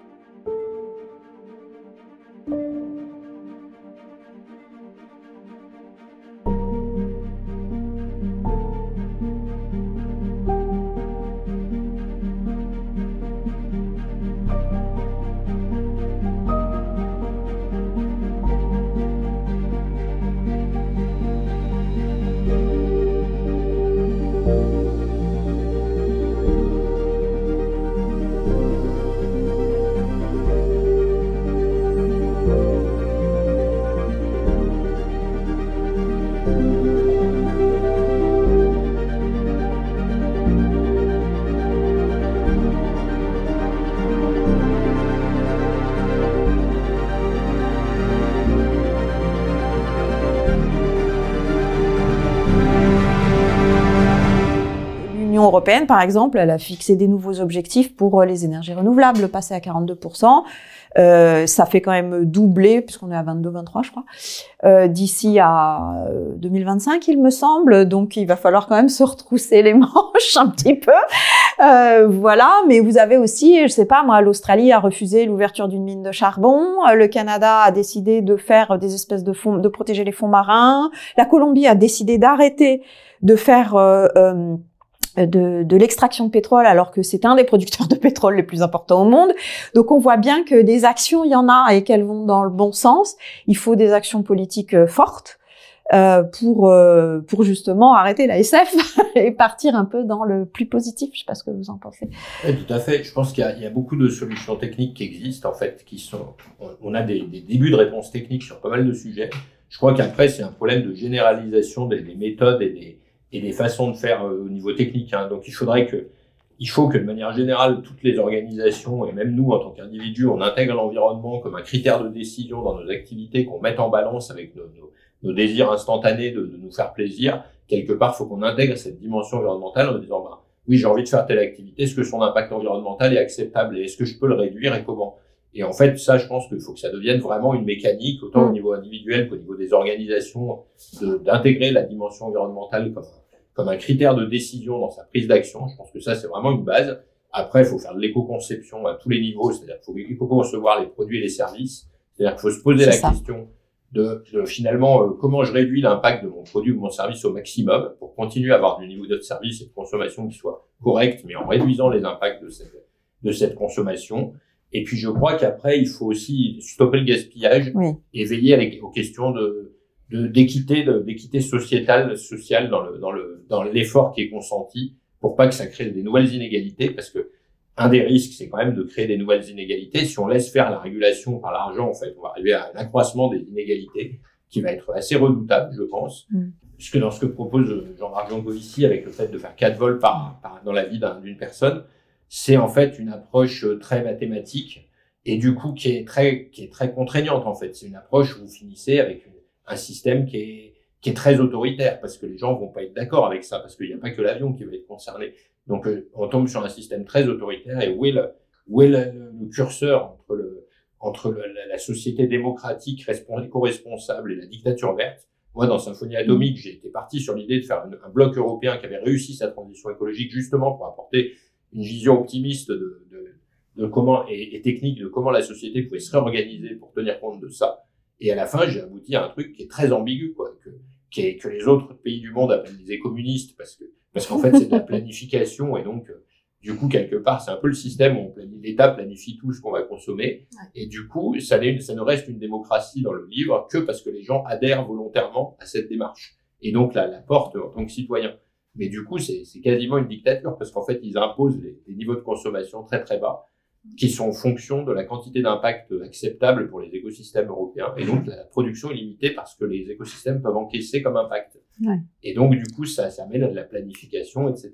Européenne, par exemple, elle a fixé des nouveaux objectifs pour les énergies renouvelables, passer à 42%. Ça fait quand même doubler, puisqu'on est à 22-23, je crois, d'ici à 2025, il me semble. Donc, il va falloir quand même se retrousser les manches un petit peu. Voilà, mais vous avez aussi, je sais pas, moi, l'Australie a refusé l'ouverture d'une mine de charbon. Le Canada a décidé de faire des espèces de fonds, de protéger les fonds marins. La Colombie a décidé d'arrêter de faire de l'extraction de pétrole, alors que c'est un des producteurs de pétrole les plus importants au monde. Donc on voit bien que des actions, il y en a et qu'elles vont dans le bon sens. Il faut des actions politiques fortes pour justement arrêter la SF et partir un peu dans le plus positif. Je ne sais pas ce que vous en pensez. Oui, tout à fait. Je pense qu'il y a beaucoup de solutions techniques qui existent, en fait, qui sont... On a des débuts de réponses techniques sur pas mal de sujets. Je crois qu'après, c'est un problème de généralisation des méthodes et des façons de faire au niveau technique, hein. Donc il faut que de manière générale, toutes les organisations et même nous en tant qu'individus, on intègre l'environnement comme un critère de décision dans nos activités, qu'on mette en balance avec nos désirs instantanés de nous faire plaisir. Quelque part, il faut qu'on intègre cette dimension environnementale en disant, oui, j'ai envie de faire telle activité, est-ce que son impact environnemental est acceptable et est-ce que je peux le réduire et comment ? Et en fait, ça, je pense qu'il faut que ça devienne vraiment une mécanique, autant au niveau individuel qu'au niveau des organisations, d'intégrer la dimension environnementale comme un critère de décision dans sa prise d'action. Je pense que ça, c'est vraiment une base. Après, il faut faire de l'éco-conception à tous les niveaux, c'est-à-dire qu'il faut éco-concevoir les produits et les services. C'est-à-dire qu'il faut se poser question de finalement, comment je réduis l'impact de mon produit ou de mon service au maximum pour continuer à avoir du niveau de service et de consommation qui soit correct, mais en réduisant les impacts de cette consommation. Et puis, je crois qu'après, il faut aussi stopper le gaspillage, et veiller aux questions d'équité sociale dans l'effort qui est consenti, pour pas que ça crée des nouvelles inégalités, parce que un des risques, c'est quand même de créer des nouvelles inégalités. Si on laisse faire la régulation par l'argent, en fait, on va arriver à un accroissement des inégalités qui va être assez redoutable, je pense. puisque dans ce que propose Jean-Marc Jancovici, avec le fait de faire 4 vols dans la vie d'une personne, c'est en fait une approche très mathématique et du coup qui est très contraignante en fait. C'est une approche où vous finissez avec un système qui est très autoritaire, parce que les gens vont pas être d'accord avec ça, parce qu'il n'y a pas que l'avion qui va être concerné. Donc on tombe sur un système très autoritaire, et où est le curseur entre la société démocratique éco-responsable et la dictature verte? Moi, dans Symphonie Atomique, j'ai été parti sur l'idée de faire un bloc européen qui avait réussi sa transition écologique, justement pour apporter une vision optimiste de comment, et technique, de comment la société pouvait se réorganiser pour tenir compte de ça. Et à la fin, j'ai abouti à un truc qui est très ambigu, quoi, que les autres pays du monde appellent des écomunistes, parce qu'en fait, c'est de la planification, et donc, du coup, quelque part, c'est un peu le système où l'État planifie tout ce qu'on va consommer, et du coup, ça ne reste une démocratie dans le livre que parce que les gens adhèrent volontairement à cette démarche, et donc la porte en tant que citoyen. Mais du coup, c'est quasiment une dictature, parce qu'en fait, ils imposent des niveaux de consommation très très bas, qui sont en fonction de la quantité d'impact acceptable pour les écosystèmes européens. Et donc, la production est limitée parce que les écosystèmes peuvent encaisser comme impact. Ouais. Et donc, du coup, ça mène à de la planification, etc.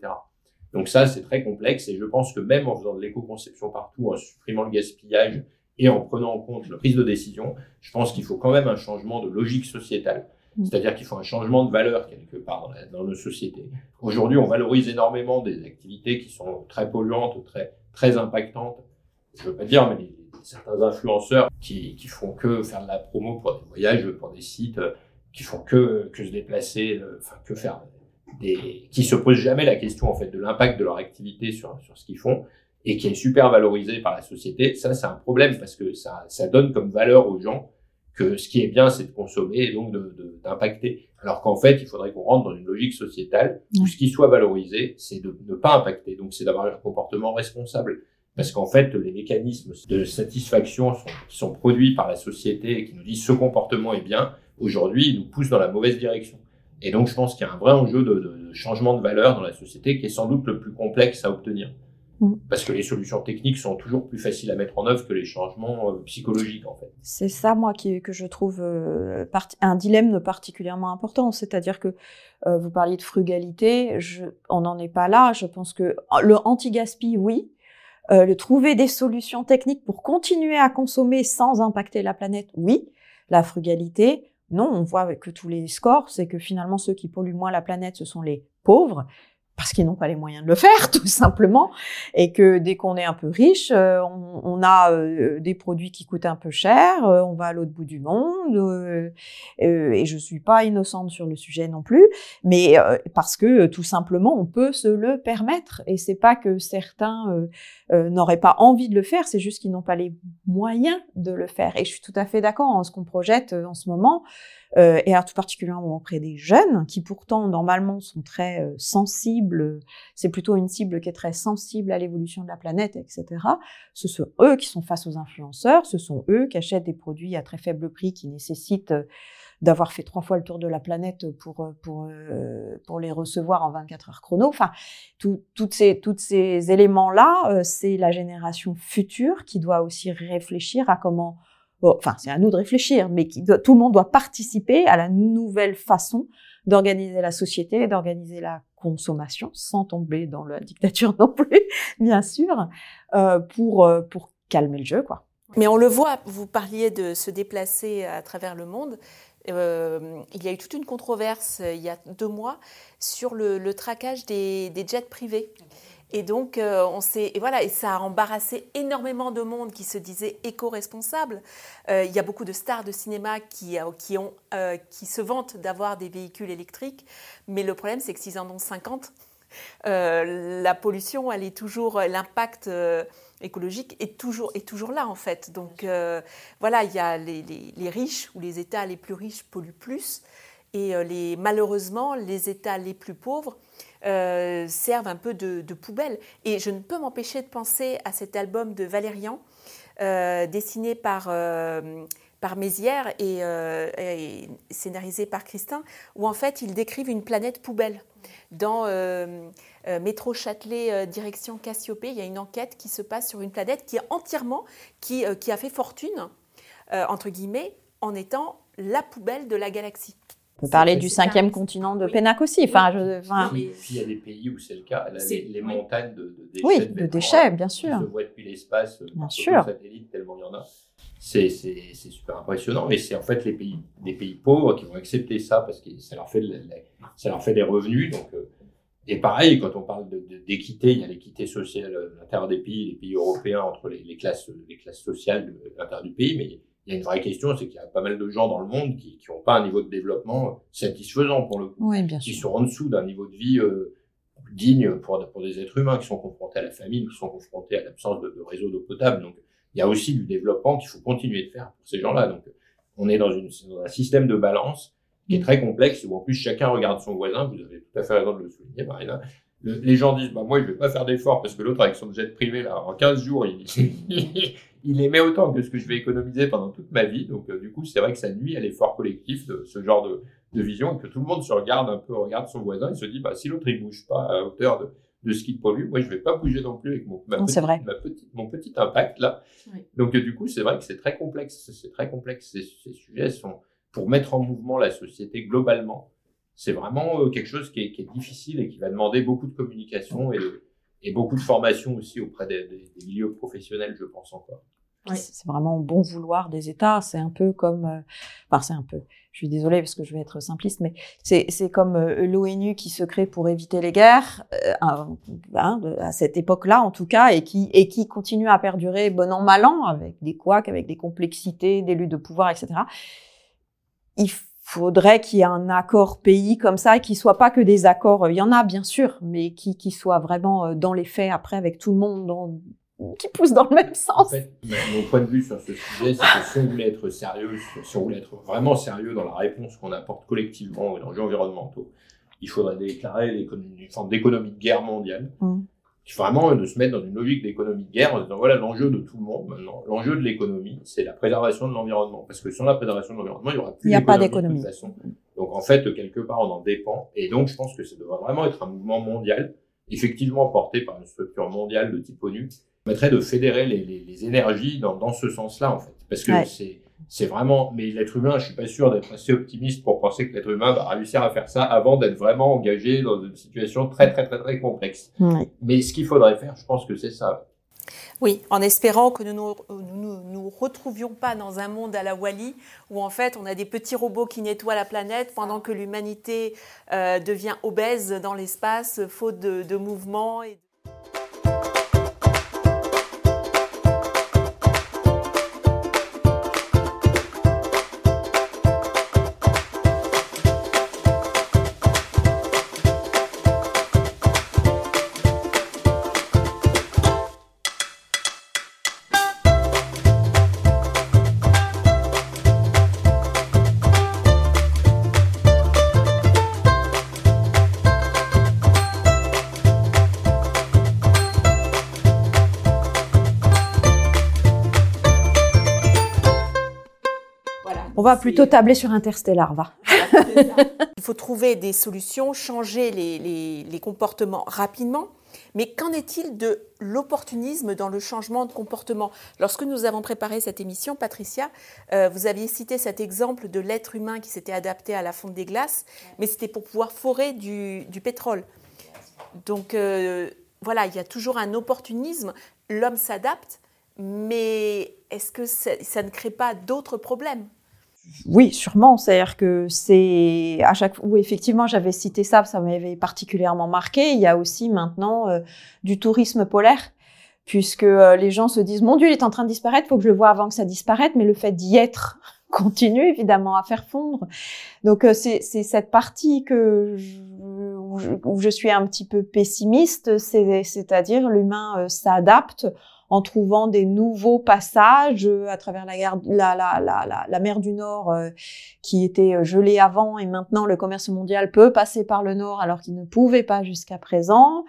Donc ça, c'est très complexe. Et je pense que même en faisant de l'éco-conception partout, en supprimant le gaspillage et en prenant en compte la prise de décision, je pense qu'il faut quand même un changement de logique sociétale. C'est-à-dire qu'il faut un changement de valeur quelque part dans nos sociétés. Aujourd'hui, on valorise énormément des activités qui sont très polluantes, très, très impactantes. Je veux pas dire, mais certains influenceurs qui font que faire de la promo pour des voyages, pour des sites, qui font que se déplacer, qui se posent jamais la question, en fait, de l'impact de leur activité sur ce qu'ils font, et qui est super valorisé par la société. Ça, c'est un problème, parce que ça donne comme valeur aux gens que ce qui est bien, c'est de consommer et donc d'impacter. Alors qu'en fait, il faudrait qu'on rentre dans une logique sociétale où ce qui soit valorisé, c'est de ne pas impacter. Donc, c'est d'avoir un comportement responsable. Parce qu'en fait, les mécanismes de satisfaction qui sont produits par la société et qui nous disent ce comportement est bien, aujourd'hui, ils nous poussent dans la mauvaise direction. Et donc, je pense qu'il y a un vrai enjeu de changement de valeur dans la société qui est sans doute le plus complexe à obtenir. Parce que les solutions techniques sont toujours plus faciles à mettre en œuvre que les changements psychologiques, en fait. C'est ça, moi, que je trouve un dilemme particulièrement important. C'est-à-dire que vous parliez de frugalité, on n'en est pas là. Je pense que le anti-gaspi, oui. Le trouver des solutions techniques pour continuer à consommer sans impacter la planète, oui. La frugalité, non, on voit que tous les scores, c'est que finalement ceux qui polluent moins la planète, ce sont les pauvres, parce qu'ils n'ont pas les moyens de le faire, tout simplement, et que dès qu'on est un peu riche, on a des produits qui coûtent un peu cher, on va à l'autre bout du monde, et je suis pas innocente sur le sujet non plus, mais parce que tout simplement, on peut se le permettre, et c'est pas que certains n'auraient pas envie de le faire, c'est juste qu'ils n'ont pas les moyens de le faire, et je suis tout à fait d'accord en ce qu'on projette en ce moment, et alors tout particulièrement auprès des jeunes, qui pourtant, normalement, sont très sensibles. C'est plutôt une cible qui est très sensible à l'évolution de la planète, etc. Ce sont eux qui sont face aux influenceurs, ce sont eux qui achètent des produits à très faible prix qui nécessitent d'avoir fait 3 fois le tour de la planète pour les recevoir en 24 heures chrono. Enfin, toutes ces éléments-là, c'est la génération future qui doit aussi réfléchir à comment... Bon, enfin, c'est à nous de réfléchir, mais tout le monde doit participer à la nouvelle façon d'organiser la société, d'organiser la consommation, sans tomber dans la dictature non plus, bien sûr, pour calmer le jeu, quoi. Mais on le voit, vous parliez de se déplacer à travers le monde. Il y a eu toute une controverse il y a 2 mois sur le traquage des jets privés. Et donc, ça a embarrassé énormément de monde qui se disait éco-responsable. Il y a beaucoup de stars de cinéma qui se vantent d'avoir des véhicules électriques, mais le problème, c'est que s'ils en ont 50, la pollution, l'impact écologique est toujours là, en fait. Donc, il y a les riches ou les États les plus riches polluent plus, et malheureusement, les États les plus pauvres servent un peu de poubelle. Et je ne peux m'empêcher de penser à cet album de Valérian, dessiné par Mézières et scénarisé par Christin, où en fait ils décrivent une planète poubelle. Dans Métro Châtelet direction Cassiopée, il y a une enquête qui se passe sur une planète qui est entièrement, qui a fait fortune, entre guillemets, en étant la poubelle de la galaxie. On peut parler du 5e continent de PENAC aussi. Enfin, s'il y a des pays où c'est le cas, là, les montagnes de déchets, bien sûr. On le voit depuis l'espace, sur les satellites, tellement il y en a. C'est super impressionnant, mais c'est en fait des pays pauvres qui vont accepter ça parce que ça leur fait des revenus. Donc, et pareil, quand on parle d'équité, il y a l'équité sociale à l'intérieur des pays, les pays européens entre les classes sociales à l'intérieur du pays, mais il y a une vraie question, c'est qu'il y a pas mal de gens dans le monde qui n'ont pas un niveau de développement satisfaisant pour le coup. Oui, bien sûr. Qui sont en dessous d'un niveau de vie digne pour des êtres humains, qui sont confrontés à la famine, qui sont confrontés à l'absence de réseau d'eau potable. Donc, il y a aussi du développement qu'il faut continuer de faire pour ces gens-là. Donc, on est dans un système de balance qui est très complexe, où en plus chacun regarde son voisin. Vous avez tout à fait raison de le souligner, Marina. Les gens disent, moi, je vais pas faire d'efforts parce que l'autre, avec son jet privé, là, en 15 jours, il émet autant que ce que je vais économiser pendant toute ma vie. Donc, du coup, c'est vrai que ça nuit à l'effort collectif de ce genre de vision, et que tout le monde se regarde un peu, regarde son voisin et se dit, si l'autre, il bouge pas à hauteur de ce qui pollue, moi, je vais pas bouger non plus avec mon petit impact, là. Oui. Donc, du coup, c'est vrai que c'est très complexe. Ces sujets sont, pour mettre en mouvement la société globalement, c'est vraiment quelque chose qui est difficile et qui va demander beaucoup de communication et beaucoup de formation aussi auprès des milieux professionnels, je pense encore. Oui. C'est vraiment bon vouloir des États. C'est un peu comme, je suis désolée parce que je vais être simpliste, mais c'est comme l'ONU qui se crée pour éviter les guerres, à cette époque-là en tout cas, et qui continue à perdurer bon an mal an, avec des couacs, avec des complexités, des luttes de pouvoir, etc. Il faudrait qu'il y ait un accord pays comme ça, et qu'il soit pas que des accords, il y en a bien sûr, mais qui soit vraiment dans les faits après, avec tout le monde qui pousse dans le même sens. En fait, mon point de vue sur ce sujet, c'est que si on voulait être sérieux, si on voulait être vraiment sérieux dans la réponse qu'on apporte collectivement aux enjeux environnementaux, il faudrait déclarer une forme d'économie de guerre mondiale, vraiment de se mettre dans une logique d'économie de guerre, en disant voilà l'enjeu de tout le monde maintenant, l'enjeu de l'économie, c'est la préservation de l'environnement, parce que sans la préservation de l'environnement, il n'y aura plus d'économie de toute façon. Donc en fait, quelque part, on en dépend, et donc je pense que ça devrait vraiment être un mouvement mondial, effectivement porté par une structure mondiale de type ONU, qui permettrait de fédérer les énergies dans ce sens-là en fait, parce que c'est vraiment, mais l'être humain, je suis pas sûr d'être assez optimiste pour penser que l'être humain va réussir à faire ça avant d'être vraiment engagé dans une situation très, très, très, très complexe. Oui. Mais ce qu'il faudrait faire, je pense que c'est ça. Oui, en espérant que nous retrouvions pas dans un monde à la Wall-E où en fait on a des petits robots qui nettoient la planète pendant que l'humanité devient obèse dans l'espace, faute de mouvement et... On va plutôt tabler sur Interstellar, va. Il faut trouver des solutions, changer les comportements rapidement. Mais qu'en est-il de l'opportunisme dans le changement de comportement ? Lorsque nous avons préparé cette émission, Patricia, vous aviez cité cet exemple de l'être humain qui s'était adapté à la fonte des glaces, mais c'était pour pouvoir forer du pétrole. Donc voilà, il y a toujours un opportunisme. L'homme s'adapte, mais est-ce que ça ne crée pas d'autres problèmes ? Oui, sûrement. C'est-à-dire que c'est à chaque fois, effectivement, j'avais cité ça, ça m'avait particulièrement marqué. Il y a aussi maintenant du tourisme polaire, puisque les gens se disent, mon Dieu, il est en train de disparaître, faut que je le voie avant que ça disparaisse. Mais le fait d'y être continue évidemment à faire fondre. Donc c'est cette partie que où je suis un petit peu pessimiste, c'est-à-dire l'humain s'adapte en trouvant des nouveaux passages à travers la mer du Nord qui était gelée avant, et maintenant le commerce mondial peut passer par le Nord alors qu'il ne pouvait pas jusqu'à présent.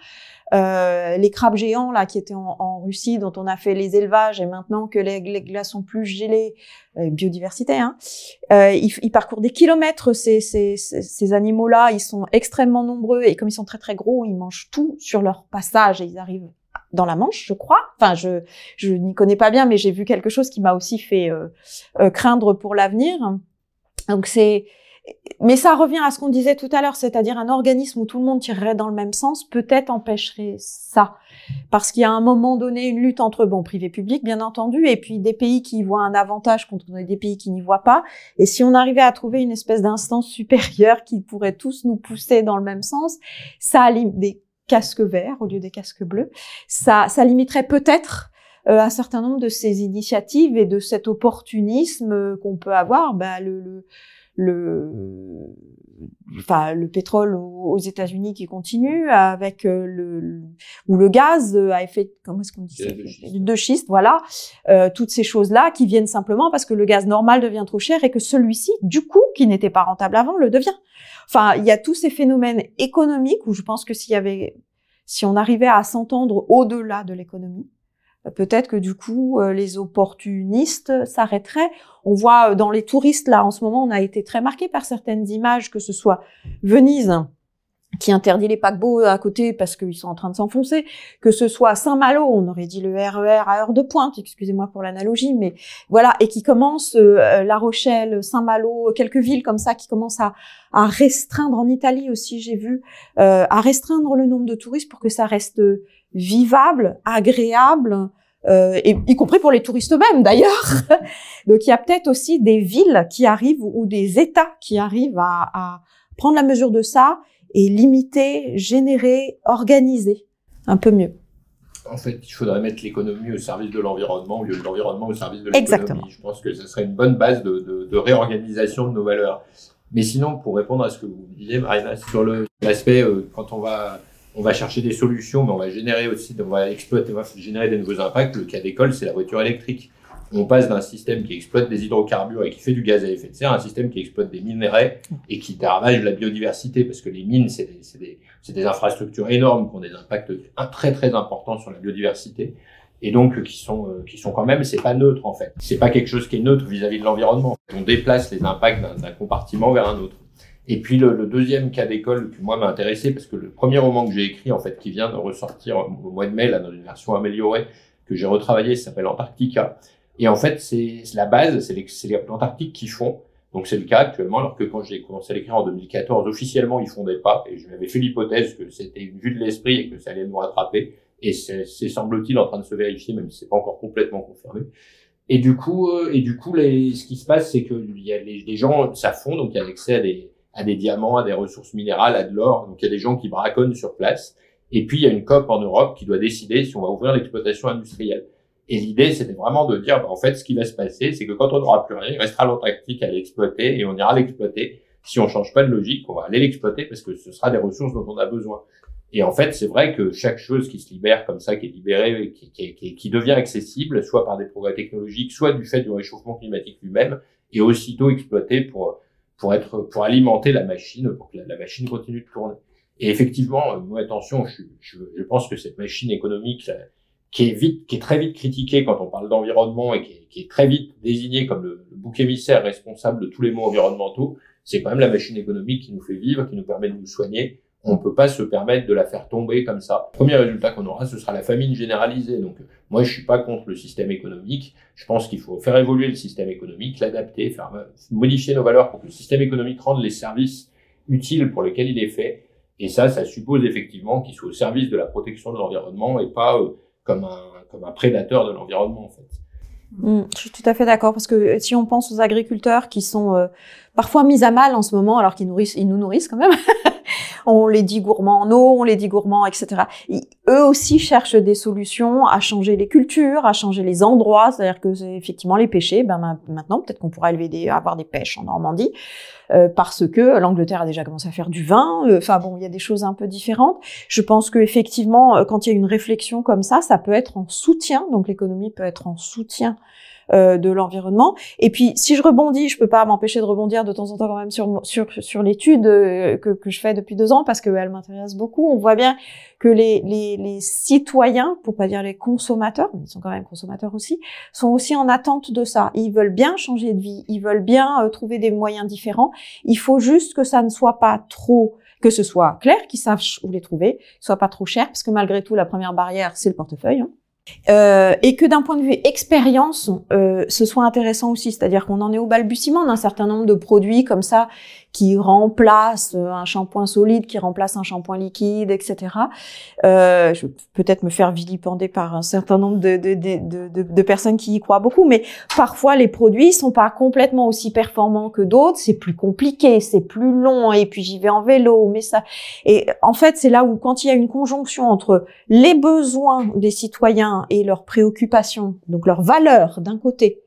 Les crabes géants là qui étaient en Russie, dont on a fait les élevages, et maintenant que les glaces sont plus gelées, biodiversité, ils parcourent des kilomètres. Ces animaux là, ils sont extrêmement nombreux, et comme ils sont très très gros, ils mangent tout sur leur passage, et ils arrivent dans la Manche, je crois. Enfin, je n'y connais pas bien, mais j'ai vu quelque chose qui m'a aussi fait craindre pour l'avenir. Donc Mais ça revient à ce qu'on disait tout à l'heure, c'est-à-dire un organisme où tout le monde tirerait dans le même sens, peut-être empêcherait ça. Parce qu'il y a un moment donné une lutte entre, bon, privé-public, bien entendu, et puis des pays qui y voient un avantage contre des pays qui n'y voient pas. Et si on arrivait à trouver une espèce d'instance supérieure qui pourrait tous nous pousser dans le même sens, ça alimente des casques verts au lieu des casques bleus, ça limiterait peut-être un certain nombre de ces initiatives et de cet opportunisme qu'on peut avoir, le pétrole aux États-Unis qui continue avec ou le gaz à effet, comment est-ce qu'on dit ça, de schiste, voilà, toutes ces choses-là qui viennent simplement parce que le gaz normal devient trop cher et que celui-ci, du coup, qui n'était pas rentable avant, le devient. Enfin, il y a tous ces phénomènes économiques où je pense que si on arrivait à s'entendre au-delà de l'économie, peut-être que du coup, les opportunistes s'arrêteraient. On voit dans les touristes, là, en ce moment, on a été très marqués par certaines images, que ce soit Venise, qui interdit les paquebots à côté parce qu'ils sont en train de s'enfoncer, que ce soit Saint-Malo, on aurait dit le RER à heure de pointe, excusez-moi pour l'analogie, mais voilà, et qui commence, La Rochelle, Saint-Malo, quelques villes comme ça qui commencent à restreindre, en Italie aussi, j'ai vu, à restreindre le nombre de touristes pour que ça reste vivable, agréable, et y compris pour les touristes eux-mêmes d'ailleurs. Donc il y a peut-être aussi des villes qui arrivent ou des États qui arrivent à prendre la mesure de ça et limiter, générer, organiser un peu mieux. En fait, il faudrait mettre l'économie au service de l'environnement au lieu de l'environnement au service de l'économie. Exactement. Je pense que ça serait une bonne base de réorganisation de nos valeurs. Mais sinon, pour répondre à ce que vous disiez, Marina, sur l'aspect quand on va chercher des solutions, mais on va générer aussi, on va exploiter, on va générer des nouveaux impacts. Le cas d'école, c'est la voiture électrique. On passe d'un système qui exploite des hydrocarbures et qui fait du gaz à effet de serre à un système qui exploite des minerais et qui ravage la biodiversité, parce que les mines, c'est des infrastructures énormes qui ont des impacts très très importants sur la biodiversité, et donc qui sont quand même, c'est pas neutre en fait. C'est pas quelque chose qui est neutre vis-à-vis de l'environnement. On déplace les impacts d'un compartiment vers un autre. Et puis le deuxième cas d'école qui moi m'a intéressé, parce que le premier roman que j'ai écrit en fait qui vient de ressortir au mois de mai là, dans une version améliorée que j'ai retravaillée, ça s'appelle Antarctica, et en fait c'est la base, c'est l'Antarctique qui fond, donc c'est le cas actuellement, alors que quand j'ai commencé à l'écrire en 2014 officiellement ils fondaient pas, et je m'avais fait l'hypothèse que c'était une vue de l'esprit et que ça allait nous rattraper, et c'est semble-t-il en train de se vérifier, même si c'est pas encore complètement confirmé. Et du coup ce qui se passe, c'est que il y a des gens, ça fond, donc il y a l'accès à des diamants, à des ressources minérales, à de l'or. Donc, il y a des gens qui braconnent sur place. Et puis, il y a une COP en Europe qui doit décider si on va ouvrir l'exploitation industrielle. Et l'idée, c'était vraiment de dire, en fait, ce qui va se passer, c'est que quand on n'aura plus rien, il restera l'Antarctique à l'exploiter et on ira l'exploiter. Si on change pas de logique, on va aller l'exploiter parce que ce sera des ressources dont on a besoin. Et en fait, c'est vrai que chaque chose qui se libère comme ça, qui est libérée, qui devient accessible, soit par des progrès technologiques, soit du fait du réchauffement climatique lui-même, est aussitôt exploitée pour alimenter la machine, pour que la machine continue de tourner. Et effectivement, moi, attention, je pense que cette machine économique, là, qui est très vite critiquée quand on parle d'environnement et qui est très vite désignée comme le bouc émissaire responsable de tous les maux environnementaux, c'est quand même la machine économique qui nous fait vivre, qui nous permet de nous soigner. On peut pas se permettre de la faire tomber comme ça. Le premier résultat qu'on aura, ce sera la famine généralisée. Donc, moi, je suis pas contre le système économique. Je pense qu'il faut faire évoluer le système économique, l'adapter, faire modifier nos valeurs pour que le système économique rende les services utiles pour lesquels il est fait. Et ça suppose effectivement qu'il soit au service de la protection de l'environnement et pas comme un prédateur de l'environnement, en fait. Je suis tout à fait d'accord, parce que si on pense aux agriculteurs qui sont parfois mis à mal en ce moment, alors ils nous nourrissent quand même. On les dit gourmands en eau, on les dit gourmands, etc. Eux aussi cherchent des solutions à changer les cultures, à changer les endroits. C'est-à-dire que c'est effectivement les pêchers. Ben maintenant, peut-être qu'on pourra avoir des pêches en Normandie, parce que l'Angleterre a déjà commencé à faire du vin. Enfin bon, il y a des choses un peu différentes. Je pense que effectivement, quand il y a une réflexion comme ça, ça peut être en soutien. Donc l'économie peut être en soutien de l'environnement. Et puis, si je rebondis, je peux pas m'empêcher de rebondir de temps en temps quand même sur l'étude que je fais depuis 2 ans, parce que elle m'intéresse beaucoup. On voit bien que les citoyens, pour pas dire les consommateurs, mais ils sont quand même consommateurs aussi, sont aussi en attente de ça. Ils veulent bien changer de vie, ils veulent bien trouver des moyens différents. Il faut juste que ça ne soit pas trop, que ce soit clair, qu'ils sachent où les trouver, que ce soit pas trop cher, parce que malgré tout, la première barrière, c'est le portefeuille, hein. Et que d'un point de vue expérience, ce soit intéressant aussi. C'est-à-dire qu'on en est au balbutiement d'un certain nombre de produits comme ça qui remplacent un shampoing solide, qui remplacent un shampoing liquide, etc. Je vais peut-être me faire vilipender par un certain nombre de personnes qui y croient beaucoup, mais parfois les produits sont pas complètement aussi performants que d'autres. C'est plus compliqué, c'est plus long, et puis j'y vais en vélo, mais ça. Et en fait, c'est là où quand il y a une conjonction entre les besoins des citoyens et leurs préoccupations, donc leurs valeurs d'un côté,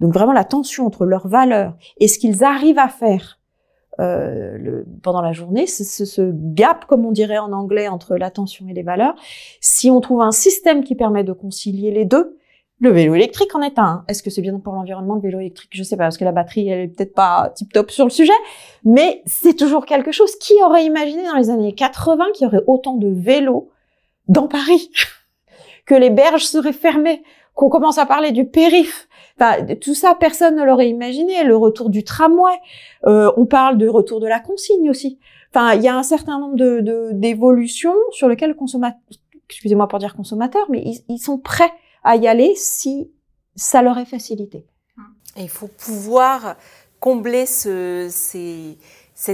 donc vraiment la tension entre leurs valeurs et ce qu'ils arrivent à faire pendant la journée, ce gap, comme on dirait en anglais, entre l'attention et les valeurs. Si on trouve un système qui permet de concilier les deux, le vélo électrique en est un. Est-ce que c'est bien pour l'environnement, le vélo électrique? Je sais pas, parce que la batterie, elle est peut-être pas tip-top sur le sujet, mais c'est toujours quelque chose. Qui aurait imaginé dans les années 80 qu'il y aurait autant de vélos dans Paris, que les berges seraient fermées, qu'on commence à parler du périph'? Enfin, tout ça, personne ne l'aurait imaginé. Le retour du tramway, on parle de retour de la consigne aussi. Enfin, il y a un certain nombre d'évolutions sur lesquelles excusez-moi pour dire consommateurs, mais ils sont prêts à y aller si ça leur est facilité. Et il faut pouvoir combler ces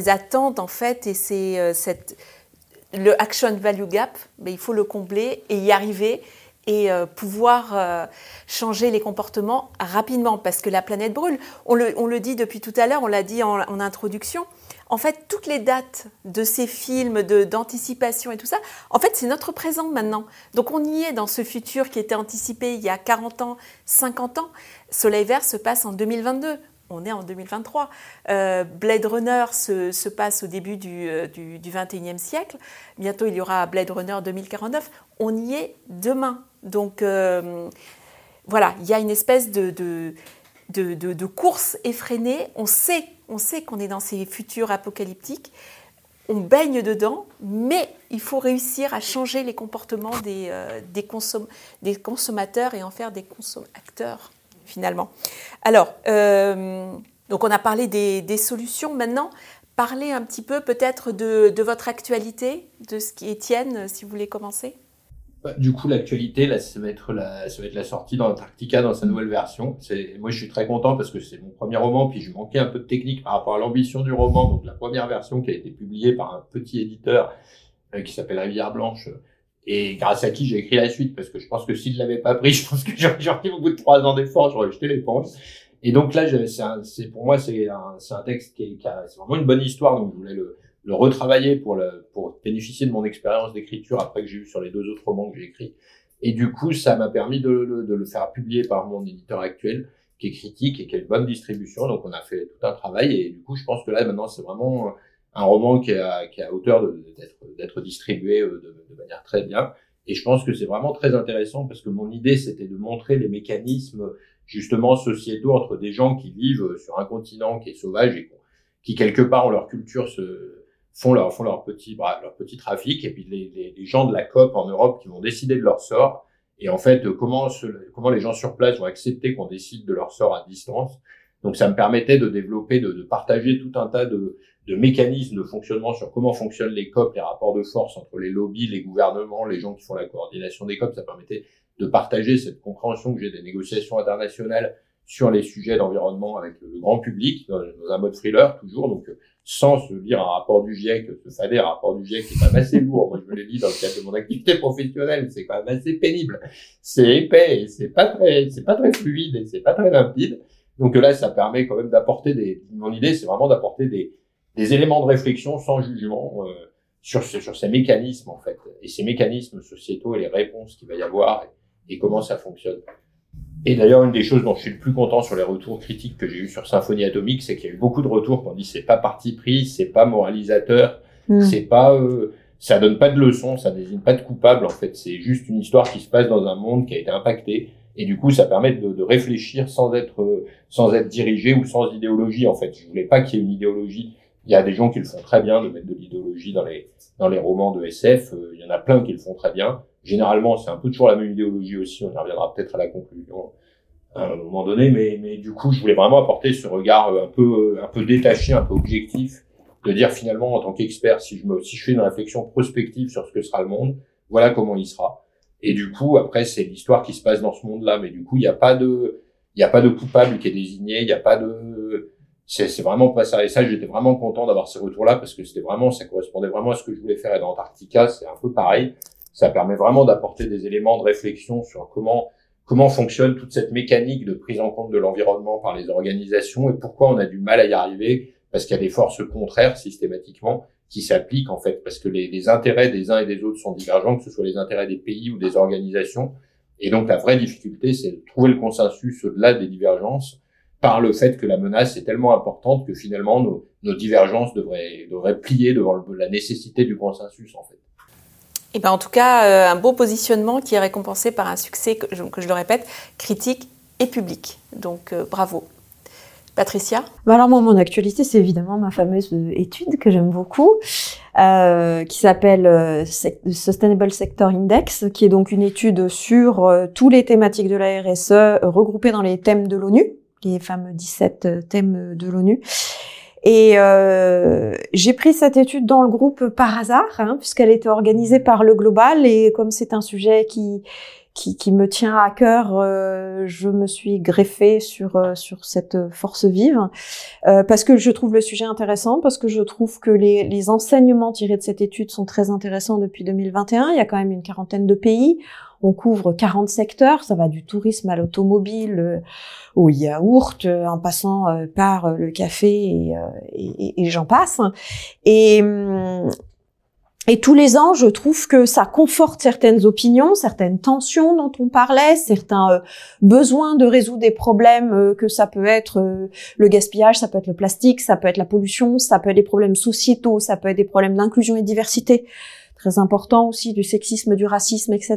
attentes, en fait, et le action value gap, mais il faut le combler et y arriver. Et pouvoir changer les comportements rapidement, parce que la planète brûle. On le dit depuis tout à l'heure, on l'a dit en introduction. En fait, toutes les dates de ces films, d'anticipation et tout ça, en fait, c'est notre présent maintenant. Donc, on y est dans ce futur qui était anticipé il y a 40 ans, 50 ans. Soleil Vert se passe en 2022. On est en 2023. Blade Runner se passe au début du 21e siècle. Bientôt, il y aura Blade Runner 2049. On y est demain. Donc, voilà, il y a une espèce de course effrénée. On sait qu'on est dans ces futurs apocalyptiques. On baigne dedans, mais il faut réussir à changer les comportements des consommateurs et en faire des acteurs. Finalement. Alors, donc on a parlé des solutions. Maintenant, parlez un petit peu peut-être de votre actualité, de ce qui Étienne, si vous voulez commencer. Du coup, l'actualité, là, ça va être la sortie dans Antarctica dans sa nouvelle version. Moi, je suis très content parce que c'est mon premier roman, puis je manquais un peu de technique par rapport à l'ambition du roman. Donc, la première version qui a été publiée par un petit éditeur qui s'appelle Rivière Blanche. Et grâce à qui j'ai écrit la suite, parce que je pense que s'il ne l'avait pas pris, je pense que j'aurais pris au bout de 3 ans d'efforts, j'aurais jeté l'éponge. Et donc là, pour moi, c'est un texte c'est vraiment une bonne histoire, donc je voulais le retravailler pour bénéficier de mon expérience d'écriture après que j'ai eu sur les 2 autres romans que j'ai écrits. Et du coup, ça m'a permis de le faire publier par mon éditeur actuel, qui est critique et qui a une bonne distribution, donc on a fait tout un travail, et du coup, je pense que là, maintenant, c'est vraiment un roman qui est à hauteur d'être distribué de manière très bien. Et je pense que c'est vraiment très intéressant parce que mon idée, c'était de montrer les mécanismes, justement, sociétaux entre des gens qui vivent sur un continent qui est sauvage et qui, quelque part, en leur culture, font leur petit trafic. Et puis, les gens de la COP en Europe qui vont décider de leur sort. Et en fait, comment les gens sur place vont accepter qu'on décide de leur sort à distance. Donc, ça me permettait de développer, de partager tout un tas de mécanismes de fonctionnement sur comment fonctionnent les COP, les rapports de force entre les lobbies, les gouvernements, les gens qui font la coordination des COP. Ça permettait de partager cette compréhension que j'ai des négociations internationales sur les sujets d'environnement avec le grand public, dans un mode thriller toujours, donc sans se lire un rapport du GIEC, un rapport du GIEC qui est quand même assez lourd. Moi, je me l'ai dit dans le cadre de mon activité professionnelle, c'est quand même assez pénible. C'est épais, et c'est pas très fluide, et c'est pas très limpide. Donc là, ça permet quand même d'apporter mon idée, c'est vraiment d'apporter des éléments de réflexion sans jugement sur ces mécanismes, en fait, et ces mécanismes sociétaux et les réponses qu'il va y avoir et comment ça fonctionne. Et d'ailleurs, une des choses dont je suis le plus content sur les retours critiques que j'ai eu sur Symphonie Atomique, c'est qu'il y a eu beaucoup de retours qui ont dit c'est pas parti pris, c'est pas moralisateur, c'est pas, ça donne pas de leçons, ça désigne pas de coupable, en fait, c'est juste une histoire qui se passe dans un monde qui a été impacté. Et du coup, ça permet de réfléchir sans être dirigé ou sans idéologie, en fait. Je voulais pas qu'il y ait une idéologie. Il y a des gens qui le font très bien, de mettre de l'idéologie dans les romans de SF. Il y en a plein qui le font très bien. Généralement, c'est un peu toujours la même idéologie aussi. On y reviendra peut-être à la conclusion à un moment donné. Mais du coup, je voulais vraiment apporter ce regard un peu détaché, un peu objectif, de dire finalement, en tant qu'expert, si je fais une réflexion prospective sur ce que sera le monde, voilà comment il sera. Et du coup, après, c'est l'histoire qui se passe dans ce monde-là. Mais du coup, il n'y a pas de coupable qui est désigné. Il n'y a pas de, c'est vraiment pas ça. Et ça, j'étais vraiment content d'avoir ces retours-là parce que c'était vraiment, ça correspondait vraiment à ce que je voulais faire. Et dans Antarctica, c'est un peu pareil. Ça permet vraiment d'apporter des éléments de réflexion sur comment fonctionne toute cette mécanique de prise en compte de l'environnement par les organisations et pourquoi on a du mal à y arriver, parce qu'il y a des forces contraires systématiquement qui s'appliquent en fait, parce que les intérêts des uns et des autres sont divergents, que ce soit les intérêts des pays ou des organisations. Et donc la vraie difficulté, c'est de trouver le consensus au-delà des divergences par le fait que la menace est tellement importante que finalement nos divergences devraient plier devant la nécessité du consensus en fait. Et ben en tout cas, un beau positionnement qui est récompensé par un succès, que je le répète, critique et public. Donc bravo. Patricia ? Alors moi, mon actualité, c'est évidemment ma fameuse étude que j'aime beaucoup, qui s'appelle Sustainable Sector Index, qui est donc une étude sur toutes les thématiques de la RSE regroupées dans les thèmes de l'ONU, les fameux 17 thèmes de l'ONU. Et j'ai pris cette étude dans le groupe par hasard, puisqu'elle était organisée par le Global, et comme c'est un sujet qui me tient à cœur, je me suis greffée sur cette force vive, parce que je trouve le sujet intéressant, parce que je trouve que les enseignements tirés de cette étude sont très intéressants depuis 2021. Il y a quand même une 40aine de pays. On couvre 40 secteurs, ça va du tourisme à l'automobile, au yaourt, en passant par le café et j'en passe. Et tous les ans, je trouve que ça conforte certaines opinions, certaines tensions dont on parlait, certains besoins de résoudre des problèmes, que ça peut être le gaspillage, ça peut être le plastique, ça peut être la pollution, ça peut être des problèmes sociétaux, ça peut être des problèmes d'inclusion et de diversité. Très important aussi, du sexisme, du racisme, etc.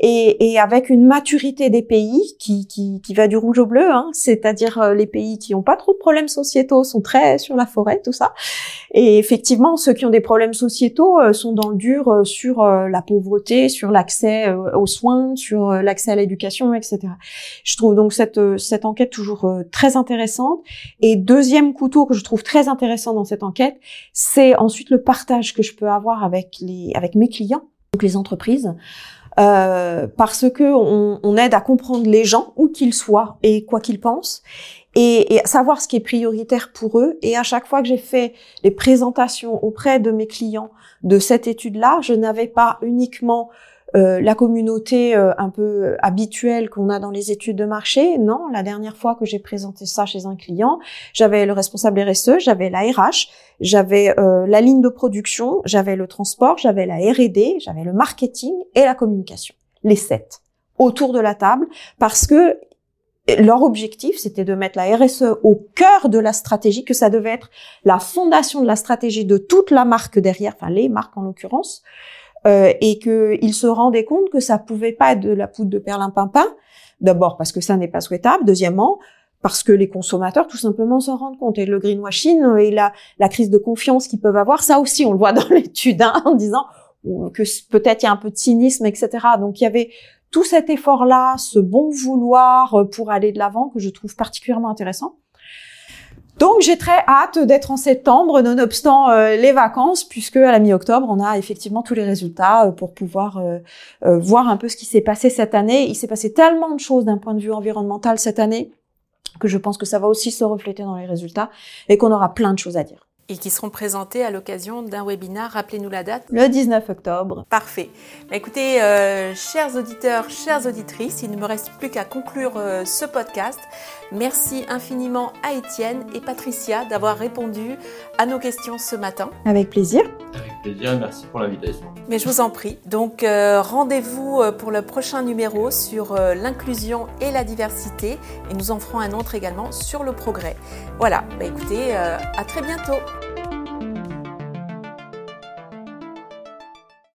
Et avec une maturité des pays qui va du rouge au bleu, c'est-à-dire les pays qui n'ont pas trop de problèmes sociétaux sont très sur la forêt, tout ça. Et effectivement, ceux qui ont des problèmes sociétaux sont dans le dur sur la pauvreté, sur l'accès aux soins, sur l'accès à l'éducation, etc. Je trouve donc cette enquête toujours très intéressante. Et deuxième couteau que je trouve très intéressant dans cette enquête, c'est ensuite le partage que je peux avoir avec avec mes clients, donc les entreprises, parce que on aide à comprendre les gens où qu'ils soient et quoi qu'ils pensent, et savoir ce qui est prioritaire pour eux. Et à chaque fois que j'ai fait les présentations auprès de mes clients de cette étude-là, je n'avais pas uniquement la communauté un peu habituelle qu'on a dans les études de marché. Non, la dernière fois que j'ai présenté ça chez un client, j'avais le responsable RSE, j'avais la RH, j'avais la ligne de production, j'avais le transport, j'avais la R&D, j'avais le marketing et la communication. Les 7 autour de la table, parce que leur objectif, c'était de mettre la RSE au cœur de la stratégie, que ça devait être la fondation de la stratégie de toute la marque derrière, enfin les marques en l'occurrence, et qu'ils se rendaient compte que ça pouvait pas être de la poudre de perlimpinpin, d'abord parce que ça n'est pas souhaitable, deuxièmement parce que les consommateurs tout simplement s'en rendent compte, et le greenwashing et la crise de confiance qu'ils peuvent avoir, ça aussi on le voit dans l'étude, en disant que peut-être il y a un peu de cynisme, etc. Donc il y avait tout cet effort-là, ce bon vouloir pour aller de l'avant, que je trouve particulièrement intéressant. Donc j'ai très hâte d'être en septembre, nonobstant les vacances, puisque à la mi-octobre, on a effectivement tous les résultats pour pouvoir voir un peu ce qui s'est passé cette année. Il s'est passé tellement de choses d'un point de vue environnemental cette année que je pense que ça va aussi se refléter dans les résultats et qu'on aura plein de choses à dire. Et qui seront présentés à l'occasion d'un webinar. Rappelez-nous la date. Le 19 octobre. Parfait. Écoutez, chers auditeurs, chères auditrices, il ne me reste plus qu'à conclure ce podcast. Merci infiniment à Étienne et Patricia d'avoir répondu à nos questions ce matin. Avec plaisir. Avec plaisir, merci pour l'invitation. Mais je vous en prie. Donc, rendez-vous pour le prochain numéro sur l'inclusion et la diversité. Et nous en ferons un autre également sur le progrès. Voilà, écoutez, à très bientôt.